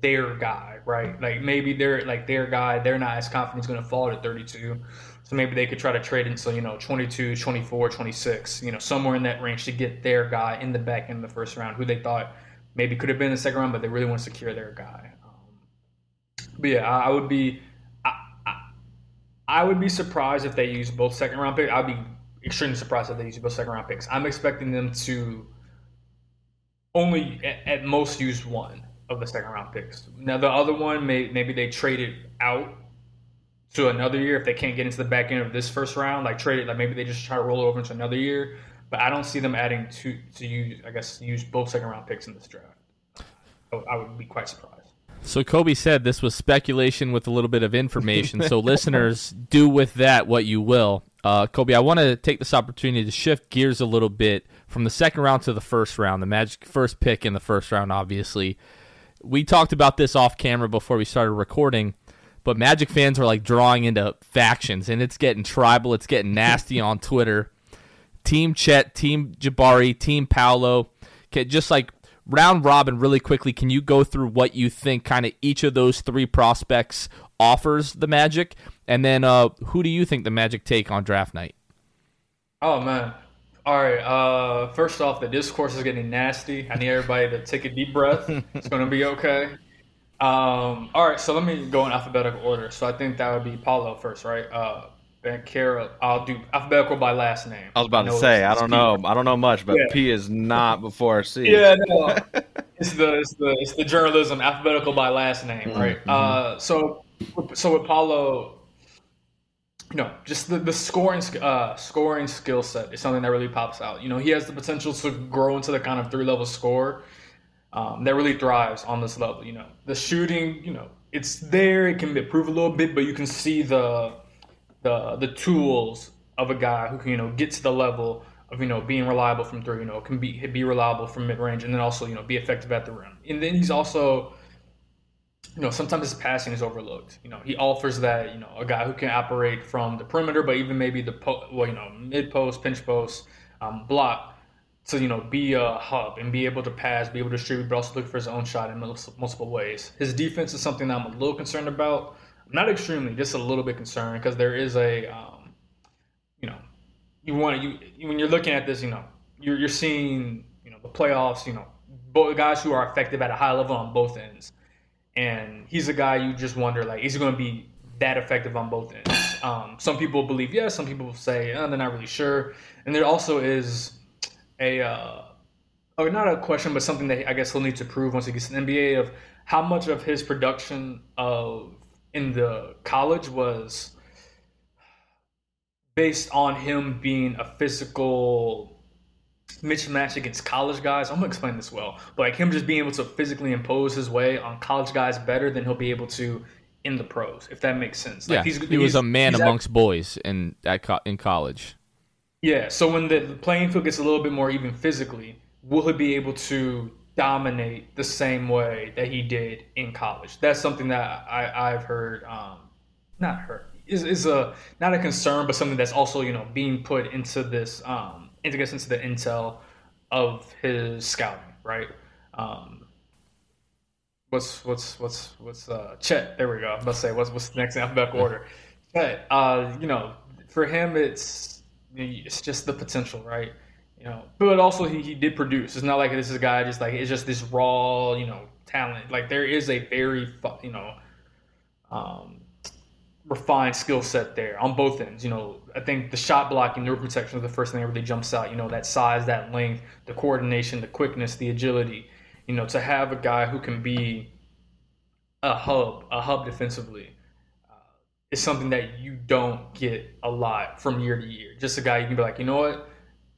their guy, right? Like, maybe their guy, they're not as confident is going to fall to 32. So maybe they could try to trade into, you know, 22, 24, 26, you know, somewhere in that range to get their guy in the back end of the first round, who they thought maybe could have been in the second round, but they really want to secure their guy. But yeah, I would be surprised if they use both second round picks. I'd be extremely surprised if they use both second round picks. I'm expecting them to only at most use one of the second round picks. Now the other one, maybe they trade it out to another year if they can't get into the back end of this first round, like trade it, like maybe they just try to roll over into another year. But I don't see them adding two to use, I guess, use both second round picks in this draft. I would be quite surprised. So Khobi said this was speculation with a little bit of information. So listeners, do with that what you will. Khobi, I want to take this opportunity to shift gears a little bit from the second round to the first round, the Magic first pick in the first round, obviously. We talked about this off camera before we started recording, but Magic fans are like drawing into factions, and it's getting tribal. It's getting nasty on Twitter. Team Chet, Team Jabari, Team Paolo. Okay, just like round robin really quickly, can you go through what you think kind of each of those three prospects offers the Magic? And then who do you think the Magic take on draft night? Oh, man. All right. First off, the discourse is getting nasty. I need everybody to take a deep breath. It's going to be okay. All right. So let me go in alphabetical order. So I think that would be Paolo first, right? Van Kara. I'll do alphabetical by last name. I was about to say, I don't know. I don't know much, but yeah. P is not before C. Yeah, no. It's the journalism, alphabetical by last name, right? Mm-hmm. So with Paolo, you know, just the scoring skill set is something that really pops out. You know, he has the potential to grow into the kind of three-level scorer that really thrives on this level. You know, the shooting, you know, it's there. It can be improved a little bit, but you can see the tools of a guy who can, you know, get to the level of, you know, being reliable from three. You know, can be reliable from mid-range, and then also, you know, be effective at the rim. And then he's also, you know, sometimes his passing is overlooked. You know, he offers that, you know, a guy who can operate from the perimeter, but even maybe mid post, pinch post, block, to, you know, be a hub and be able to pass, be able to distribute, but also look for his own shot in multiple ways. His defense is something that I'm a little concerned about. Not extremely, just a little bit concerned, because there is a, you know, when you're looking at this, you know, you're seeing, you know, the playoffs, you know, both guys who are effective at a high level on both ends. And he's a guy you just wonder, like, is he going to be that effective on both ends? Some people believe yes. Some people say they're not really sure. And there also is not a question, but something that I guess he'll need to prove once he gets to the NBA, of how much of his production in the college was based on him being a physical mismatch against college guys. I'm gonna explain this well, but like him just being able to physically impose his way on college guys better than he'll be able to in the pros, if that makes sense. Like, yeah, he was a man amongst boys in college. Yeah, so when the playing field gets a little bit more even physically, will he be able to dominate the same way that he did in college? That's something that I've heard, not a concern, but something that's also, you know, being put into this. To get into the intel of his scouting, right? Chet? There we go. Let's say what's the next alphabetical order? Chet. You know, for him, it's just the potential, right? You know, but also he did produce. It's not like this is a guy just like it's just this raw, you know, talent. Like there is a very refined skill set there on both ends. You know, I think the shot blocking, the protection is the first thing that really jumps out. You know, that size, that length, the coordination, the quickness, the agility. You know, to have a guy who can be a hub defensively is something that you don't get a lot from year to year. Just a guy you can be like, you know what,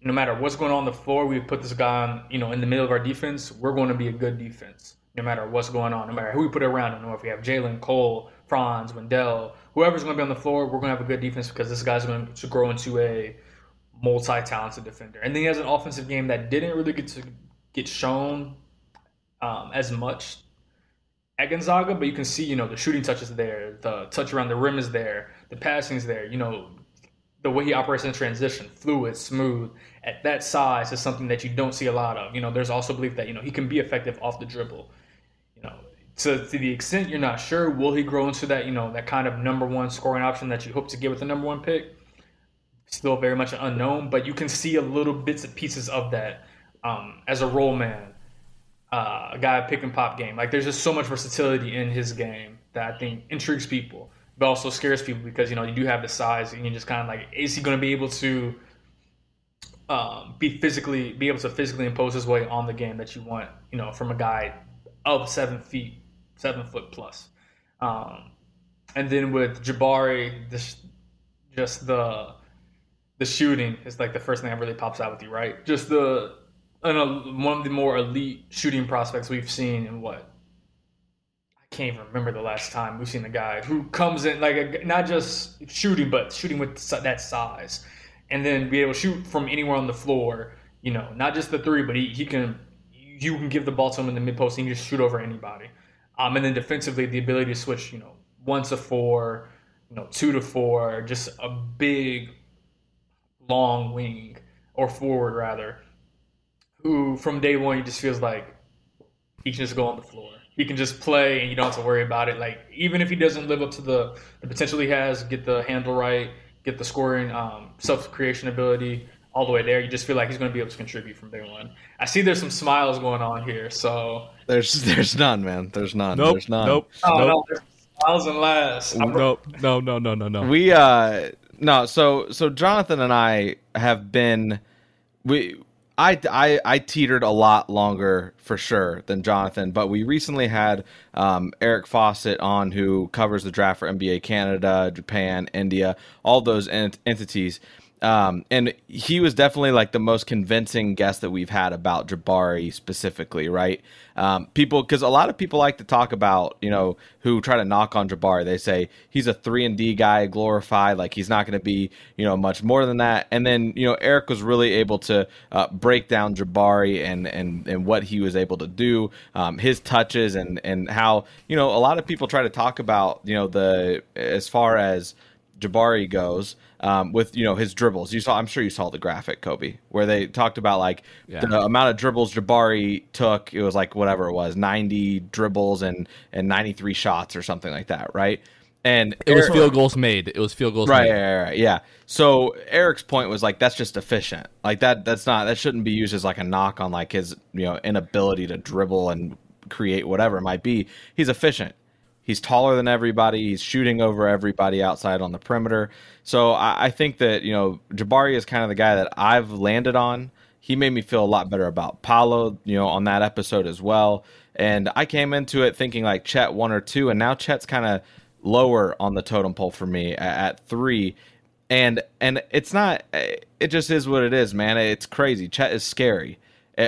no matter what's going on the floor, we put this guy on, you know, in the middle of our defense, we're going to be a good defense. No matter what's going on, no matter who we put around him, or if we have Jalen, Cole, Franz, Wendell, whoever's going to be on the floor, we're going to have a good defense because this guy's going to grow into a multi-talented defender. And then he has an offensive game that didn't really get shown as much at Gonzaga, but you can see, you know, the shooting touch is there, the touch around the rim is there, the passing is there, you know, the way he operates in transition, fluid, smooth, at that size is something that you don't see a lot of. You know, there's also belief that, you know, he can be effective off the dribble. You know, to the extent you're not sure, will he grow into that, you know, that kind of number one scoring option that you hope to get with the number one pick? Still very much an unknown, but you can see a little bits and pieces of that as a role man, a guy pick and pop game. Like there's just so much versatility in his game that I think intrigues people, but also scares people because, you know, you do have the size and you just kind of like, is he going to be able to be able to physically impose his way on the game that you want, you know, from a guy of 7 foot plus. And then with Jabari, the shooting is like the first thing that really pops out with you, right? Just one of the more elite shooting prospects we've seen in what? I can't even remember the last time we've seen a guy who comes in, like, not just shooting, but shooting with that size. And then be able to shoot from anywhere on the floor, you know, not just the three, but he can, you can give the ball to him in the mid post and he can just shoot over anybody. And then defensively, the ability to switch, you know, 1 to 4, you know, 2 to 4, just a big, long wing or forward rather, who from day one, he just feels like he can just go on the floor. He can just play and you don't have to worry about it. Like, even if he doesn't live up to the potential he has, get the handle right, get the scoring, self-creation ability all the way there. You just feel like he's going to be able to contribute from day one. I see there's some smiles going on here, so there's none, man. There's none. Nope. There's none. Nope. Oh, nope. No, there's smiles and laughs. Nope. No. We no. So Jonathan and I have been I teetered a lot longer for sure than Jonathan, but we recently had Eric Fawcett on, who covers the draft for NBA Canada, Japan, India, all those entities. And he was definitely like the most convincing guest that we've had about Jabari specifically, right? People, because a lot of people like to talk about, you know, who try to knock on Jabari. They say he's a 3-and-D guy, glorified, like he's not going to be, you know, much more than that. And then, you know, Eric was really able to break down Jabari and what he was able to do, his touches and how, you know, a lot of people try to talk about, you know, the as far as Jabari goes with, you know, his dribbles. You saw, I'm sure you saw the graphic, Khobi, where they talked about like the amount of dribbles Jabari took. It was like whatever it was, 90 dribbles and 93 shots or something like that, right? And it was field goals made. Right, right, yeah. So Eric's point was like, that's just efficient. Like that shouldn't be used as like a knock on like his, you know, inability to dribble and create whatever it might be. He's efficient. He's taller than everybody. He's shooting over everybody outside on the perimeter. So I think that, you know, Jabari is kind of the guy that I've landed on. He made me feel a lot better about Paolo, you know, on that episode as well. And I came into it thinking like Chet 1 or 2, and now Chet's kind of lower on the totem pole for me at 3. And it's not, it just is what it is, man. It's crazy. Chet is scary.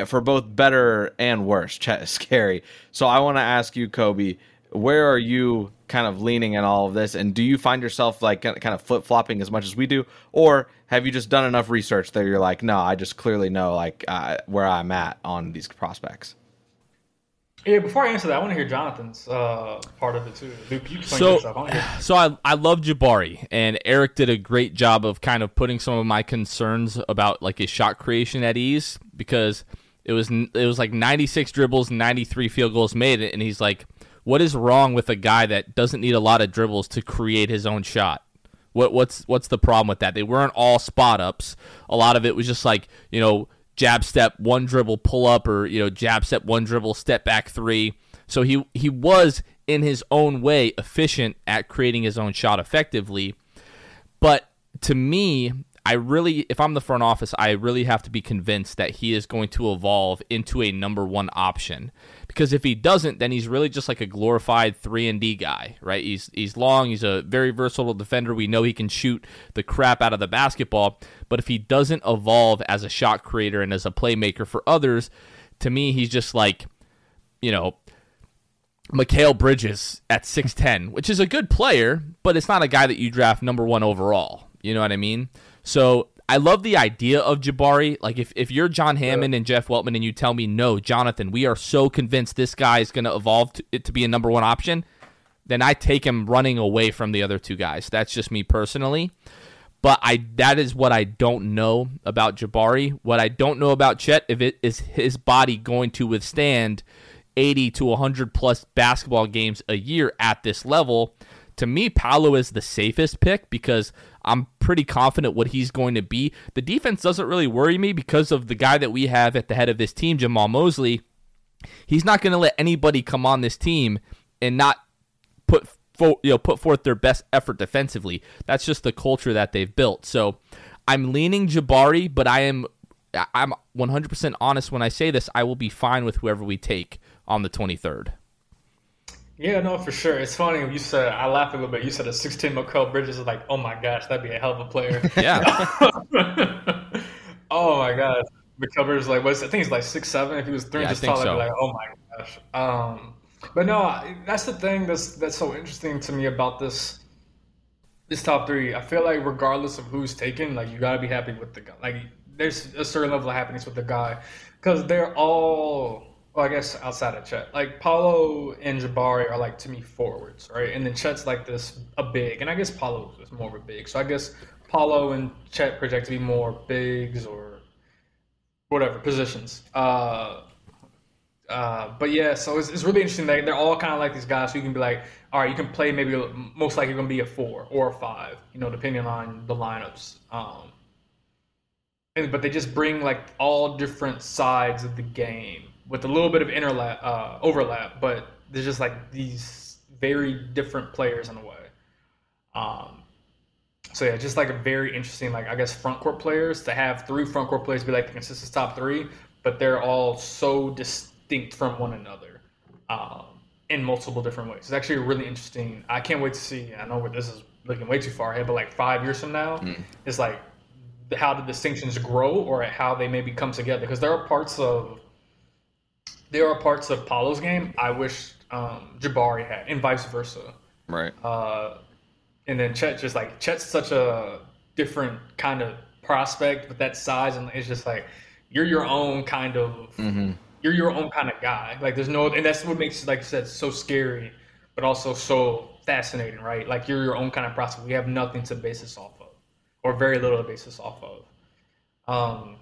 For both better and worse, Chet is scary. So I want to ask you, Khobi, where are you kind of leaning in all of this? And do you find yourself like kind of flip-flopping as much as we do? Or have you just done enough research that you're like, no, I just clearly know like where I'm at on these prospects? Yeah, before I answer that, I want to hear Jonathan's part of it too. Luke, you explain yourself, aren't you? So I love Jabari, and Eric did a great job of kind of putting some of my concerns about like his shot creation at ease, because it was like 96 dribbles, 93 field goals made, and he's like, what is wrong with a guy that doesn't need a lot of dribbles to create his own shot? What's the problem with that? They weren't all spot ups. A lot of it was just like, you know, jab step, one dribble, pull up, or, you know, jab step, one dribble, step back 3. So he was in his own way efficient at creating his own shot effectively. But to me, I really, if I'm the front office, I really have to be convinced that he is going to evolve into a number one option. Because if he doesn't, then he's really just like a glorified 3-and-D guy, right? He's long. He's a very versatile defender. We know he can shoot the crap out of the basketball. But if he doesn't evolve as a shot creator and as a playmaker for others, to me, he's just like, you know, Mikal Bridges at 6'10", which is a good player, but it's not a guy that you draft number 1 overall. You know what I mean? So I love the idea of Jabari. Like if you're John Hammond and Jeff Weltman and you tell me, no, Jonathan, we are so convinced this guy is going to evolve to be a number one option, then I take him running away from the other two guys. That's just me personally. But that is what I don't know about Jabari. What I don't know about Chet, if it is his body going to withstand 80 to 100 plus basketball games a year at this level. To me, Paolo is the safest pick because I'm pretty confident what he's going to be. The defense doesn't really worry me because of the guy that we have at the head of this team, Jamal Mosley. He's not going to let anybody come on this team and not put forth their best effort defensively. That's just the culture that they've built. So I'm leaning Jabari, but I'm 100% honest when I say this. I will be fine with whoever we take on the 23rd. Yeah, no, for sure. It's funny when you said, I laugh a little bit, you said a 6'10" Mikal Bridges is like, oh my gosh, that'd be a hell of a player. Yeah. Oh my gosh. Mikal Bridges is like, I think he's like 6'7". If he was 3 inches tall, I'd be like, oh my gosh. But no, that's the thing that's so interesting to me about this top three. I feel like regardless of who's taken, like, you got to be happy with the guy. Like, there's a certain level of happiness with the guy because they're all, well, I guess outside of Chet, like Paolo and Jabari are, like, to me, forwards, right? And then Chet's like a big, and I guess Paolo is more of a big. So I guess Paolo and Chet project to be more bigs or whatever positions. But yeah, so it's really interesting that they're all kind of like these guys. So you can be like, all right, you can play maybe most likely going to be a 4 or a 5, depending on the lineups. But they just bring like all different sides of the game with a little bit of overlap, but there's just like these very different players in a way. So yeah, just like a very interesting, like, I guess, front court players to have 3 front court players be like the consistent top 3, but they're all so distinct from one another in multiple different ways. It's actually really interesting. I can't wait to see. I know this is looking way too far ahead, but like 5 years from now, It's like how the distinctions grow or how they maybe come together. Because there are parts of Paolo's game I wish Jabari had, and vice versa. Right. And then Chet's such a different kind of prospect with that size, and it's just like you're your own kind of you're your own kind of guy. Like there's no, and that's what makes it, like you said, so scary, but also so fascinating, right? Like you're your own kind of prospect. We have nothing to base this off of, or very little to base this off of. I'm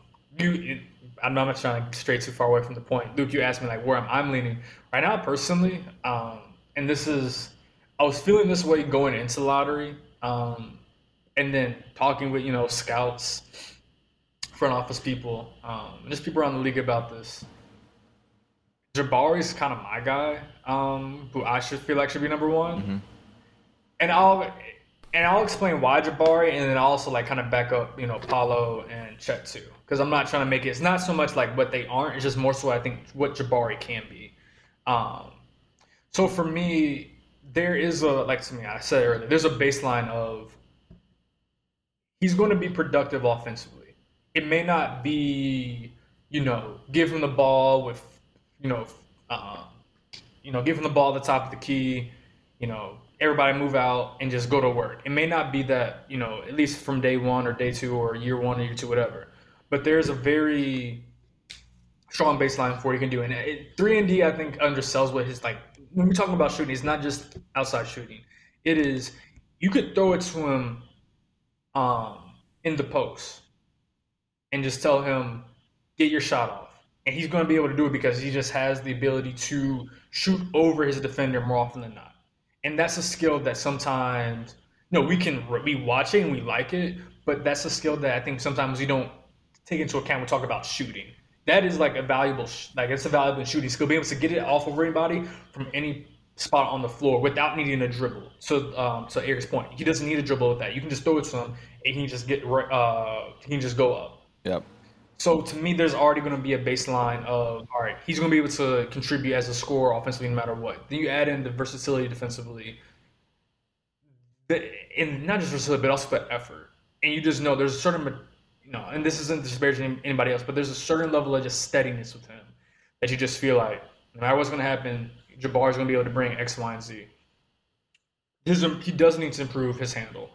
not trying to stray too far away from the point. Luke, you asked me like where I'm leaning right now personally, and this is. I was feeling this way going into lottery, and then talking with, scouts, front office people, just people around the league about this. Jabari's kind of my guy, who I should feel like should be number one. Mm-hmm. And I'll explain why Jabari, and then I'll also like kind of back up, Paolo and Chet too, because I'm not trying to make it. It's not so much like what they aren't. It's just more so I think what Jabari can be. So for me. There is I said earlier, there's a baseline of he's going to be productive offensively. It may not be, give him the ball with, give him the ball at the top of the key, everybody move out and just go to work. It may not be that, at least from day one or day two or year one or year two, whatever. But there's a very strong baseline for what he can do. And 3-and-D, I think, undersells what his, like, when we're talking about shooting, it's not just outside shooting. It is, you could throw it to him in the post and just tell him, get your shot off. And he's going to be able to do it because he just has the ability to shoot over his defender more often than not. And that's a skill that sometimes, we watch it and we like it, but that's a skill that I think sometimes we don't take into account when we talk about shooting. That is like a valuable, shooting skill, being able to get it off of anybody from any spot on the floor without needing a dribble. So, to Eric's point, he doesn't need a dribble with that. You can just throw it to him, and he can just get he can just go up. Yep. So to me, there's already going to be a baseline of all right, he's going to be able to contribute as a scorer offensively no matter what. Then you add in the versatility defensively, and not just versatility, but also the effort. And you just know there's a certain. No, and this isn't disparaging anybody else, but there's a certain level of just steadiness with him that you just feel like, no matter what's going to happen, Jabari's going to be able to bring X, Y, and Z. He does need to improve his handle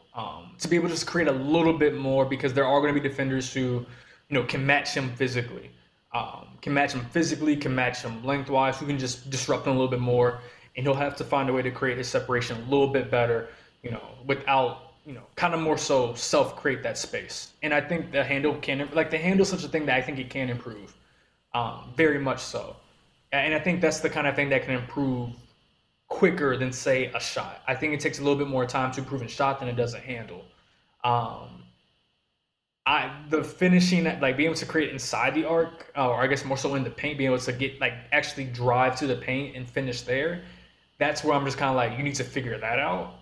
to be able to just create a little bit more because there are going to be defenders who, can match him physically, can match him lengthwise, who can just disrupt him a little bit more, and he'll have to find a way to create his separation a little bit better, without. Kind of more so self-create that space. And I think the handle can, is such a thing that I think it can improve, very much so. And I think that's the kind of thing that can improve quicker than, say, a shot. I think it takes a little bit more time to improve a shot than it does a handle. The finishing, like being able to create inside the arc, or I guess more so in the paint, being able to get, actually drive to the paint and finish there, that's where I'm just kind of you need to figure that out.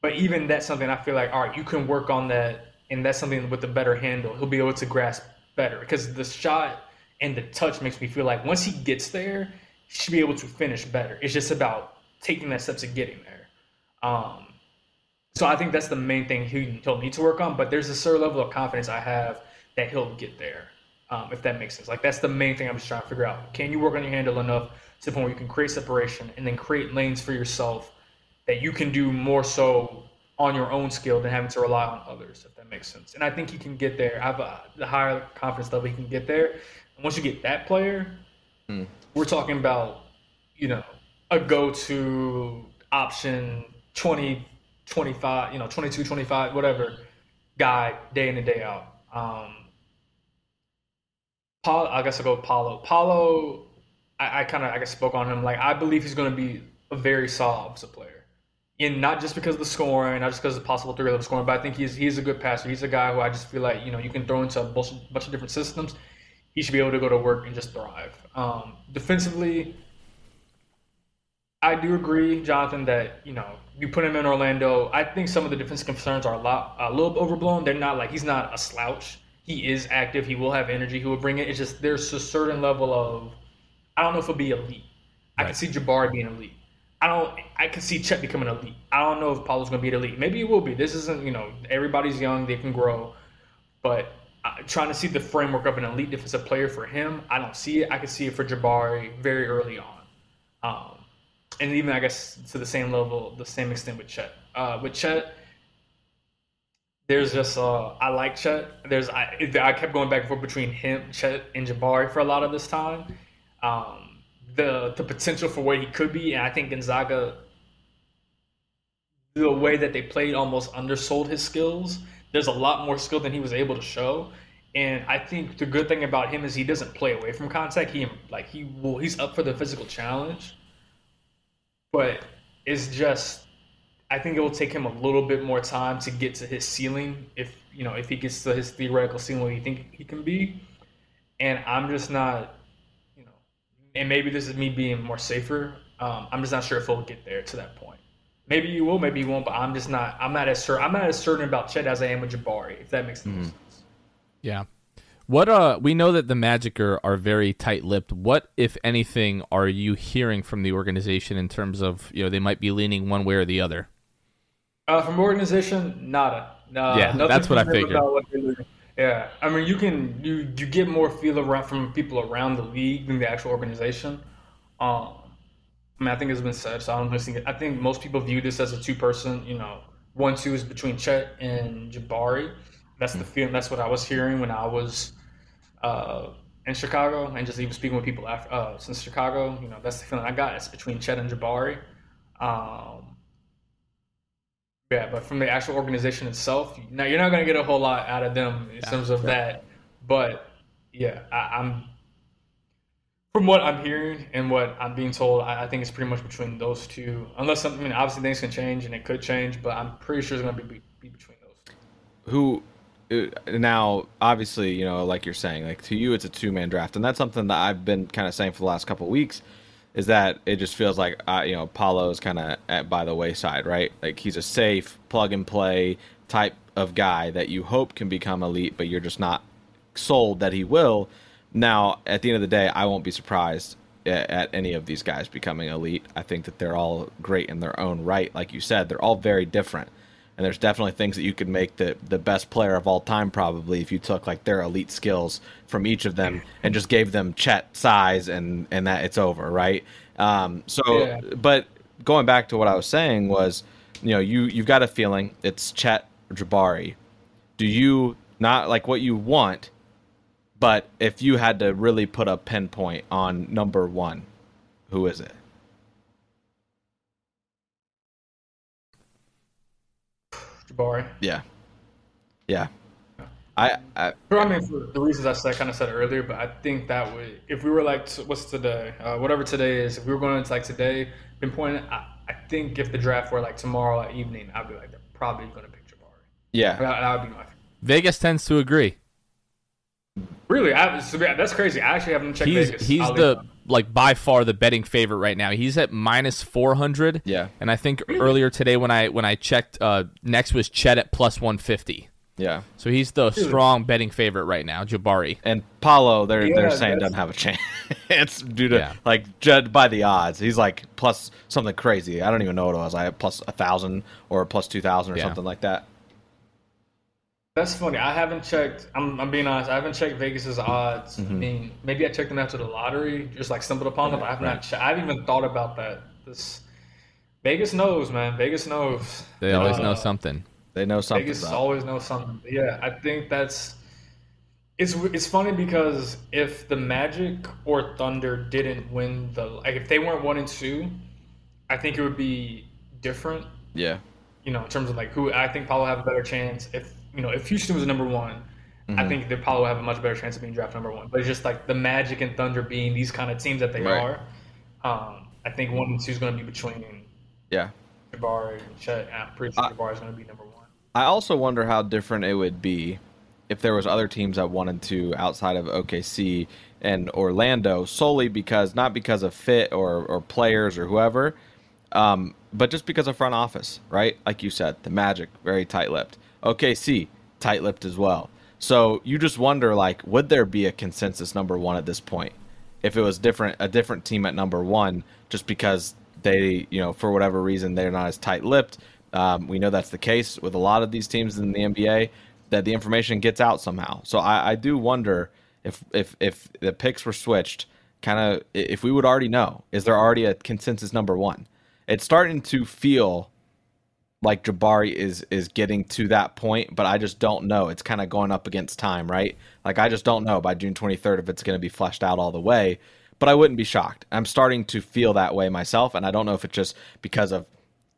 But even that's something I feel like, all right, you can work on that, and that's something with a better handle. He'll be able to grasp better because the shot and the touch makes me feel like once he gets there, he should be able to finish better. It's just about taking that step to getting there. So I think that's the main thing he'll need to work on, but there's a certain level of confidence I have that he'll get there. if that makes sense. Like, that's the main thing I'm just trying to figure out. Can you work on your handle enough to the point where you can create separation and then create lanes for yourself that you can do more so on your own skill than having to rely on others, if that makes sense. And I think he can get there. I have the higher confidence level he can get there. And once you get that player, we're talking about, you know, a go-to option 20, 25, you know, 22, 25, whatever guy day in and day out. I guess I'll go with Paolo. Paolo, I spoke on him. Like, I believe he's going to be a very solid offensive player. And not just because of the scoring, not just because of the possible three-level scoring, but I think he's a good passer. He's a guy who I just feel like, you know, you can throw into a bunch of different systems. He should be able to go to work and just thrive. Defensively, I do agree, Jonathan, that, you know, you put him in Orlando. I think some of the defense concerns are a little overblown. They're not like, he's not a slouch. He is active. He will have energy. He will bring it. It's just there's a certain level of, I don't know if it'll be elite. Right. I can see Jabari being elite. I can see Chet becoming elite. I don't know if Paolo's going to be elite. Maybe he will be. This isn't, you know, everybody's young. They can grow. But trying to see the framework of an elite defensive player for him, I don't see it. I can see it for Jabari very early on. And even, I guess, to the same level, the same extent with Chet. There's just I like Chet. I kept going back and forth between him, Chet, and Jabari for a lot of this time. The potential for what he could be, and I think Gonzaga, the way that they played, almost undersold his skills. There's a lot more skill than he was able to show, and I think the good thing about him is he doesn't play away from contact. He's up for the physical challenge, but it's just, I think it will take him a little bit more time to get to his ceiling, if he gets to his theoretical ceiling, what you think he can be. And I'm just not, you know, and maybe this is me being more safer. I'm just not sure if he'll get there to that point. Maybe you will, maybe you won't, but I'm not as certain about Chet as I am with Jabari, if that makes sense. Yeah. What we know that the Magic are very tight-lipped. What, if anything, are you hearing from the organization in terms of, you know, they might be leaning one way or the other? From organization, nada. That's what I figured. Yeah, I mean, you get more feel around from people around the league than the actual organization. I mean, I think it's been said, so I don't think. I think most people view this as a two-person. You know, 1-2 is between Chet and Jabari. That's the feeling. That's what I was hearing when I was in Chicago, and just even speaking with people after since Chicago. You know, that's the feeling I got. It's between Chet and Jabari. Yeah, but from the actual organization itself, now you're not going to get a whole lot out of them in terms of that. But yeah, I'm from what I'm hearing and what I'm being told, I think it's pretty much between those two. Unless something, I mean, obviously things can change and it could change, but I'm pretty sure it's going to be between those two. Now, obviously, you know, like you're saying, like to you, it's a two-man draft, and that's something that I've been kind of saying for the last couple of weeks. Is that it just feels like, you know, Paolo's kind of by the wayside, right? Like he's a safe, plug-and-play type of guy that you hope can become elite, but you're just not sold that he will. Now, at the end of the day, I won't be surprised at any of these guys becoming elite. I think that they're all great in their own right. Like you said, they're all very different. And there's definitely things that you could make the best player of all time probably if you took like their elite skills from each of them and just gave them Chet size and that it's over, right? But going back to what I was saying was, you know, you've got a feeling it's Chet or Jabari. Do you not like what you want, but if you had to really put a pinpoint on number one, who is it? Jabari. Yeah. I mean, for the reasons I kind of said earlier, but I think that would, if we were like, what's today? Whatever today is, if we were going into like today, I think if the draft were like tomorrow evening, I'd be like, they're probably going to pick Jabari. Yeah. That would be my favorite. Vegas tends to agree. Really? That's crazy. I actually haven't checked Vegas. He's by far the betting favorite right now. He's at minus 400. Yeah. And I think earlier today when I checked, next was Chet at plus 150. Yeah. So he's the strong betting favorite right now, Jabari. And Paolo, they're saying doesn't have a chance. It's due to, like, judged by the odds. He's, like, plus something crazy. I don't even know what it was. I had plus 1,000 or plus 2,000 or something like that. That's funny. I haven't checked. I'm being honest. I haven't checked Vegas's odds. Mm-hmm. I mean, maybe I checked them after the lottery, just like stumbled upon them. But I've not. I haven't even thought about that. This Vegas knows, man. Vegas knows. They always know something. They know something. Vegas always knows something. Yeah, I think that's. It's funny because if the Magic or Thunder didn't win the, like, if they weren't 1 and 2, I think it would be different. Yeah. You know, in terms of like who, I think Paolo have a better chance if. You know, if Houston was number 1, mm-hmm. I think they probably would have a much better chance of being drafted number 1. But it's just like the Magic and Thunder being these kind of teams that they are. I think 1 and 2 is going to be between Jabari and Chet. I'm pretty sure Jabari is going to be number 1. I also wonder how different it would be if there was other teams at 1 and 2 outside of OKC and Orlando, solely because not because of fit or players or whoever, but just because of front office, right? Like you said, the Magic very tight-lipped. OKC, tight-lipped as well. So you just wonder, like, would there be a consensus number 1 at this point if it was a different team at number 1, just because they, you know, for whatever reason, they're not as tight-lipped. We know that's the case with a lot of these teams in the NBA, that the information gets out somehow. So I do wonder if the picks were switched, kind of if we would already know. Is there already a consensus number 1? It's starting to feel like Jabari is getting to that point, but I just don't know. It's kind of going up against time, right? Like, I just don't know by June 23rd if it's going to be fleshed out all the way, but I wouldn't be shocked. I'm starting to feel that way myself, and I don't know if it's just because of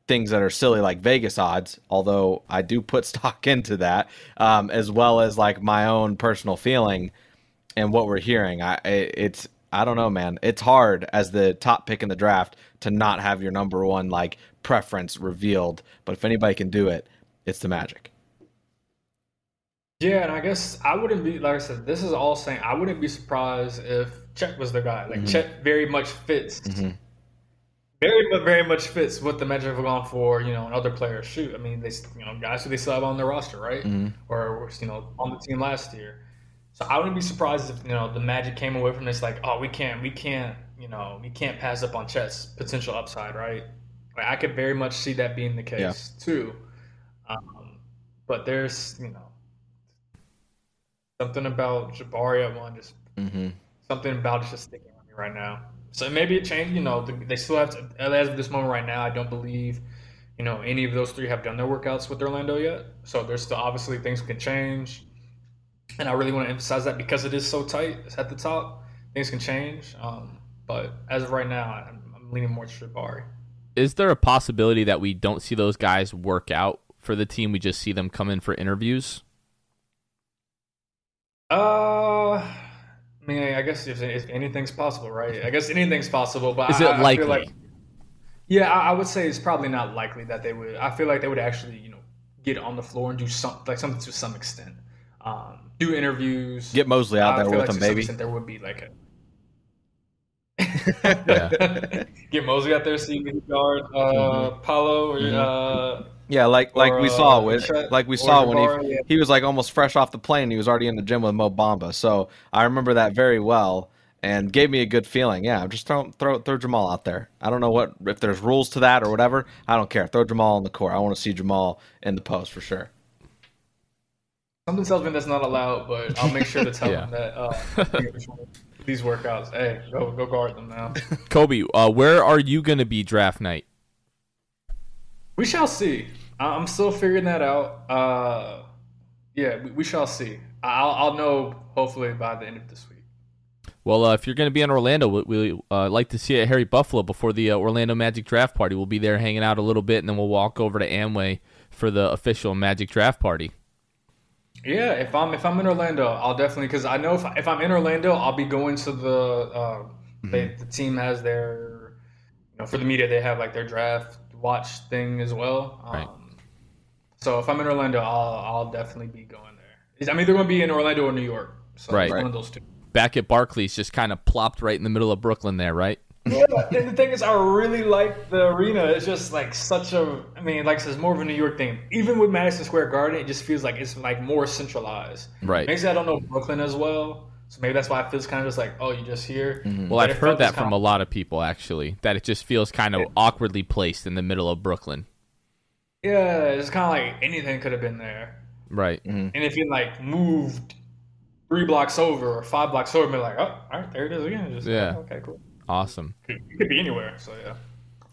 things that are silly like Vegas odds, although I do put stock into that, as well as like my own personal feeling and what we're hearing. I don't know, man. It's hard as the top pick in the draft to not have your number 1 like preference revealed. But if anybody can do it, it's the Magic. Yeah, and I guess I wouldn't be, like I said, this is all saying, I wouldn't be surprised if Chet was the guy. Like, mm-hmm. Chet very much fits. Mm-hmm. Very much fits what the Magic have gone for, you know, and other players. Shoot, I mean, they, you know, guys who they still have on their roster, right? Mm-hmm. Or, you know, on the team last year. So I wouldn't be surprised if, you know, the Magic came away from this like, oh, we can't, you know, we can't pass up on Chet's potential upside, right? Like, I could very much see that being the case too. But there's, you know, something about Jabari at 1, just something about it's just sticking with me right now. So maybe it changed, you know, they still have to, as of this moment right now, I don't believe, you know, any of those 3 have done their workouts with Orlando yet. So there's still obviously things can change. And I really want to emphasize that because it is so tight, it's at the top, things can change. But as of right now, I'm leaning more to Jabari. Is there a possibility that we don't see those guys work out for the team? We just see them come in for interviews? I mean, I guess if anything's possible, right? I guess anything's possible. But is it likely? I feel like, yeah, I would say it's probably not likely that they would. I feel like they would actually, you know, get on the floor and do something to some extent. Do interviews, get Mosley out there with them, maybe. There would be like a get Mosley out there, see if guard Paolo, or like we saw with Chet, like we saw when Jabari, he was like almost fresh off the plane. He was already in the gym with Mo Bamba, so I remember that very well and gave me a good feeling. Yeah, just throw Jamal out there. I don't know what if there's rules to that or whatever. I don't care. Throw Jamal on the court. I want to see Jamal in the post for sure. Something tells me that's not allowed, but I'll make sure to tell them that these workouts. Hey, go guard them now. Khobi, where are you going to be draft night? We shall see. I'm still figuring that out. We shall see. I'll know hopefully by the end of this week. Well, if you're going to be in Orlando, we like to see you at Harry Buffalo before the Orlando Magic draft party. We'll be there hanging out a little bit, and then we'll walk over to Amway for the official Magic draft party. Yeah, if I'm in Orlando, I'll definitely, because I know if I'm in Orlando, I'll be going to the the team has their, you know, for the media they have like their draft watch thing as well. Right. So if I'm in Orlando, I'll definitely be going there. I mean, they're going to be in Orlando or New York, so one of those two. Back at Barclays, just kind of plopped right in the middle of Brooklyn there, right? Yeah, and the thing is, I really like the arena. It's just like such a, I mean, like I said, it's more of a New York thing. Even with Madison Square Garden, it just feels like it's like more centralized. Right. Maybe I don't know Brooklyn as well, so maybe that's why it feels kind of just like, oh, you're just here. Mm-hmm. Well, I've heard that from a lot of people actually, that it just feels kind of awkwardly placed in the middle of Brooklyn. Yeah, it's kind of like anything could have been there. Right. Mm-hmm. And if it like moved 3 blocks over or 5 blocks over, I'm like, oh, all right, there it is again. Just, yeah. Oh, okay, cool. Awesome. It could be anywhere. So, yeah.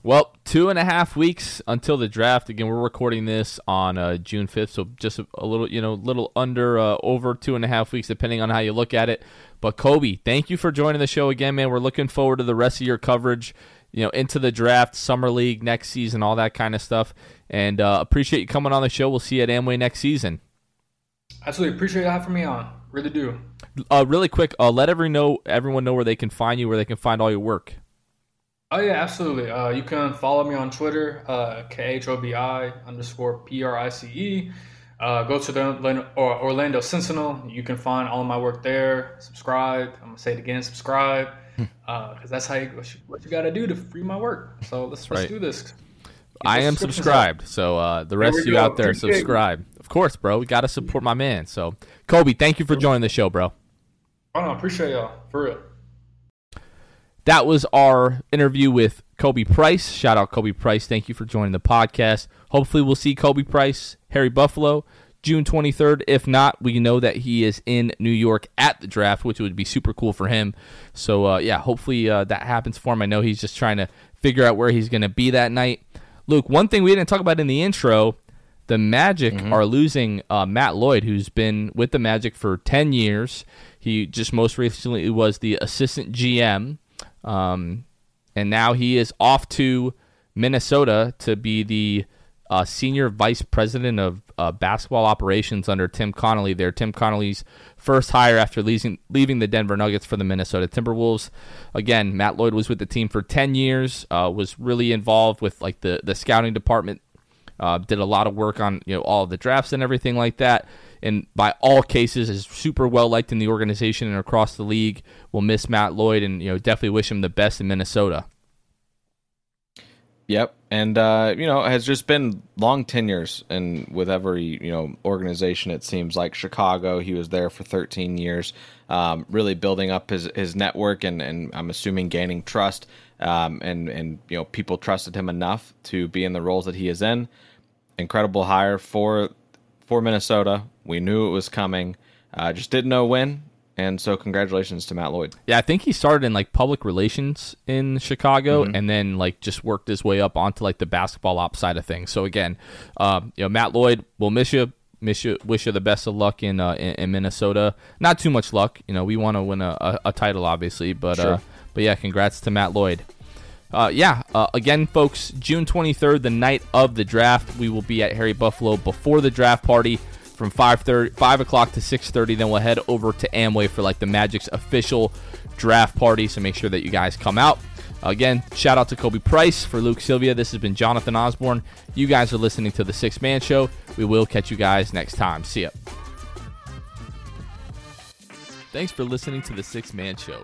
Well, 2.5 weeks until the draft. Again, we're recording this on June 5th, so just a little, little under, over 2.5 weeks, depending on how you look at it. But Khobi, thank you for joining the show again, man. We're looking forward to the rest of your coverage, into the draft, summer league, next season, all that kind of stuff. And appreciate you coming on the show. We'll see you at Amway next season. Absolutely. Appreciate you having me on. Really do. Really quick, let everyone know where they can find you, where they can find all your work. Oh, yeah, absolutely. You can follow me on Twitter, KHOBI_PRICE. Go to the Orlando Sentinel. You can find all of my work there. Subscribe. I'm going to say it again, subscribe, because that's how what you got to do to free my work. So let's do this. I am subscribed, so the rest of you out there, subscribe. Of course, bro. We got to support my man. So, Khobi, thank you for joining the show, bro. Oh, no, appreciate y'all. For real. That was our interview with Khobi Price. Shout out Khobi Price. Thank you for joining the podcast. Hopefully we'll see Khobi Price, Harry Buffalo, June 23rd. If not, we know that he is in New York at the draft, which would be super cool for him. So, yeah, hopefully that happens for him. I know he's just trying to figure out where he's going to be that night. Luke, one thing we didn't talk about in the intro, the Magic are losing Matt Lloyd, who's been with the Magic for 10 years. He just most recently was the assistant GM. And now he is off to Minnesota to be the senior vice president of basketball operations under Tim Connolly there. Tim Connolly's first hire after leaving the Denver Nuggets for the Minnesota Timberwolves. Again, Matt Lloyd was with the team for 10 years, was really involved with like the scouting department, did a lot of work on all of the drafts and everything like that. And by all cases, is super well-liked in the organization and across the league. We'll miss Matt Lloyd and definitely wish him the best in Minnesota. Yep, and has just been long tenures and with every organization, it seems like. Chicago, he was there for 13 years, really building up his network and I'm assuming gaining trust, and people trusted him enough to be in the roles that he is in. Incredible hire for Minnesota. We knew it was coming. Just didn't know when. And so congratulations to Matt Lloyd. Yeah, I think he started in like public relations in Chicago and then like just worked his way up onto like the basketball ops side of things. So again, Matt Lloyd, we'll miss you, wish you the best of luck in Minnesota. Not too much luck. We want to win a title obviously, but sure. But yeah, congrats to Matt Lloyd. Again, folks, June 23rd, the night of the draft, we will be at Harry Buffalo before the draft party from 5 o'clock to 6:30. Then we'll head over to Amway for like the Magic's official draft party, so make sure that you guys come out. Again, shout out to Khobi Price. For Luke Sylvia, this has been Jonathan Osborne. You guys are listening to The Sixth Man Show. We will catch you guys next time. See ya. Thanks for listening to The Sixth Man Show.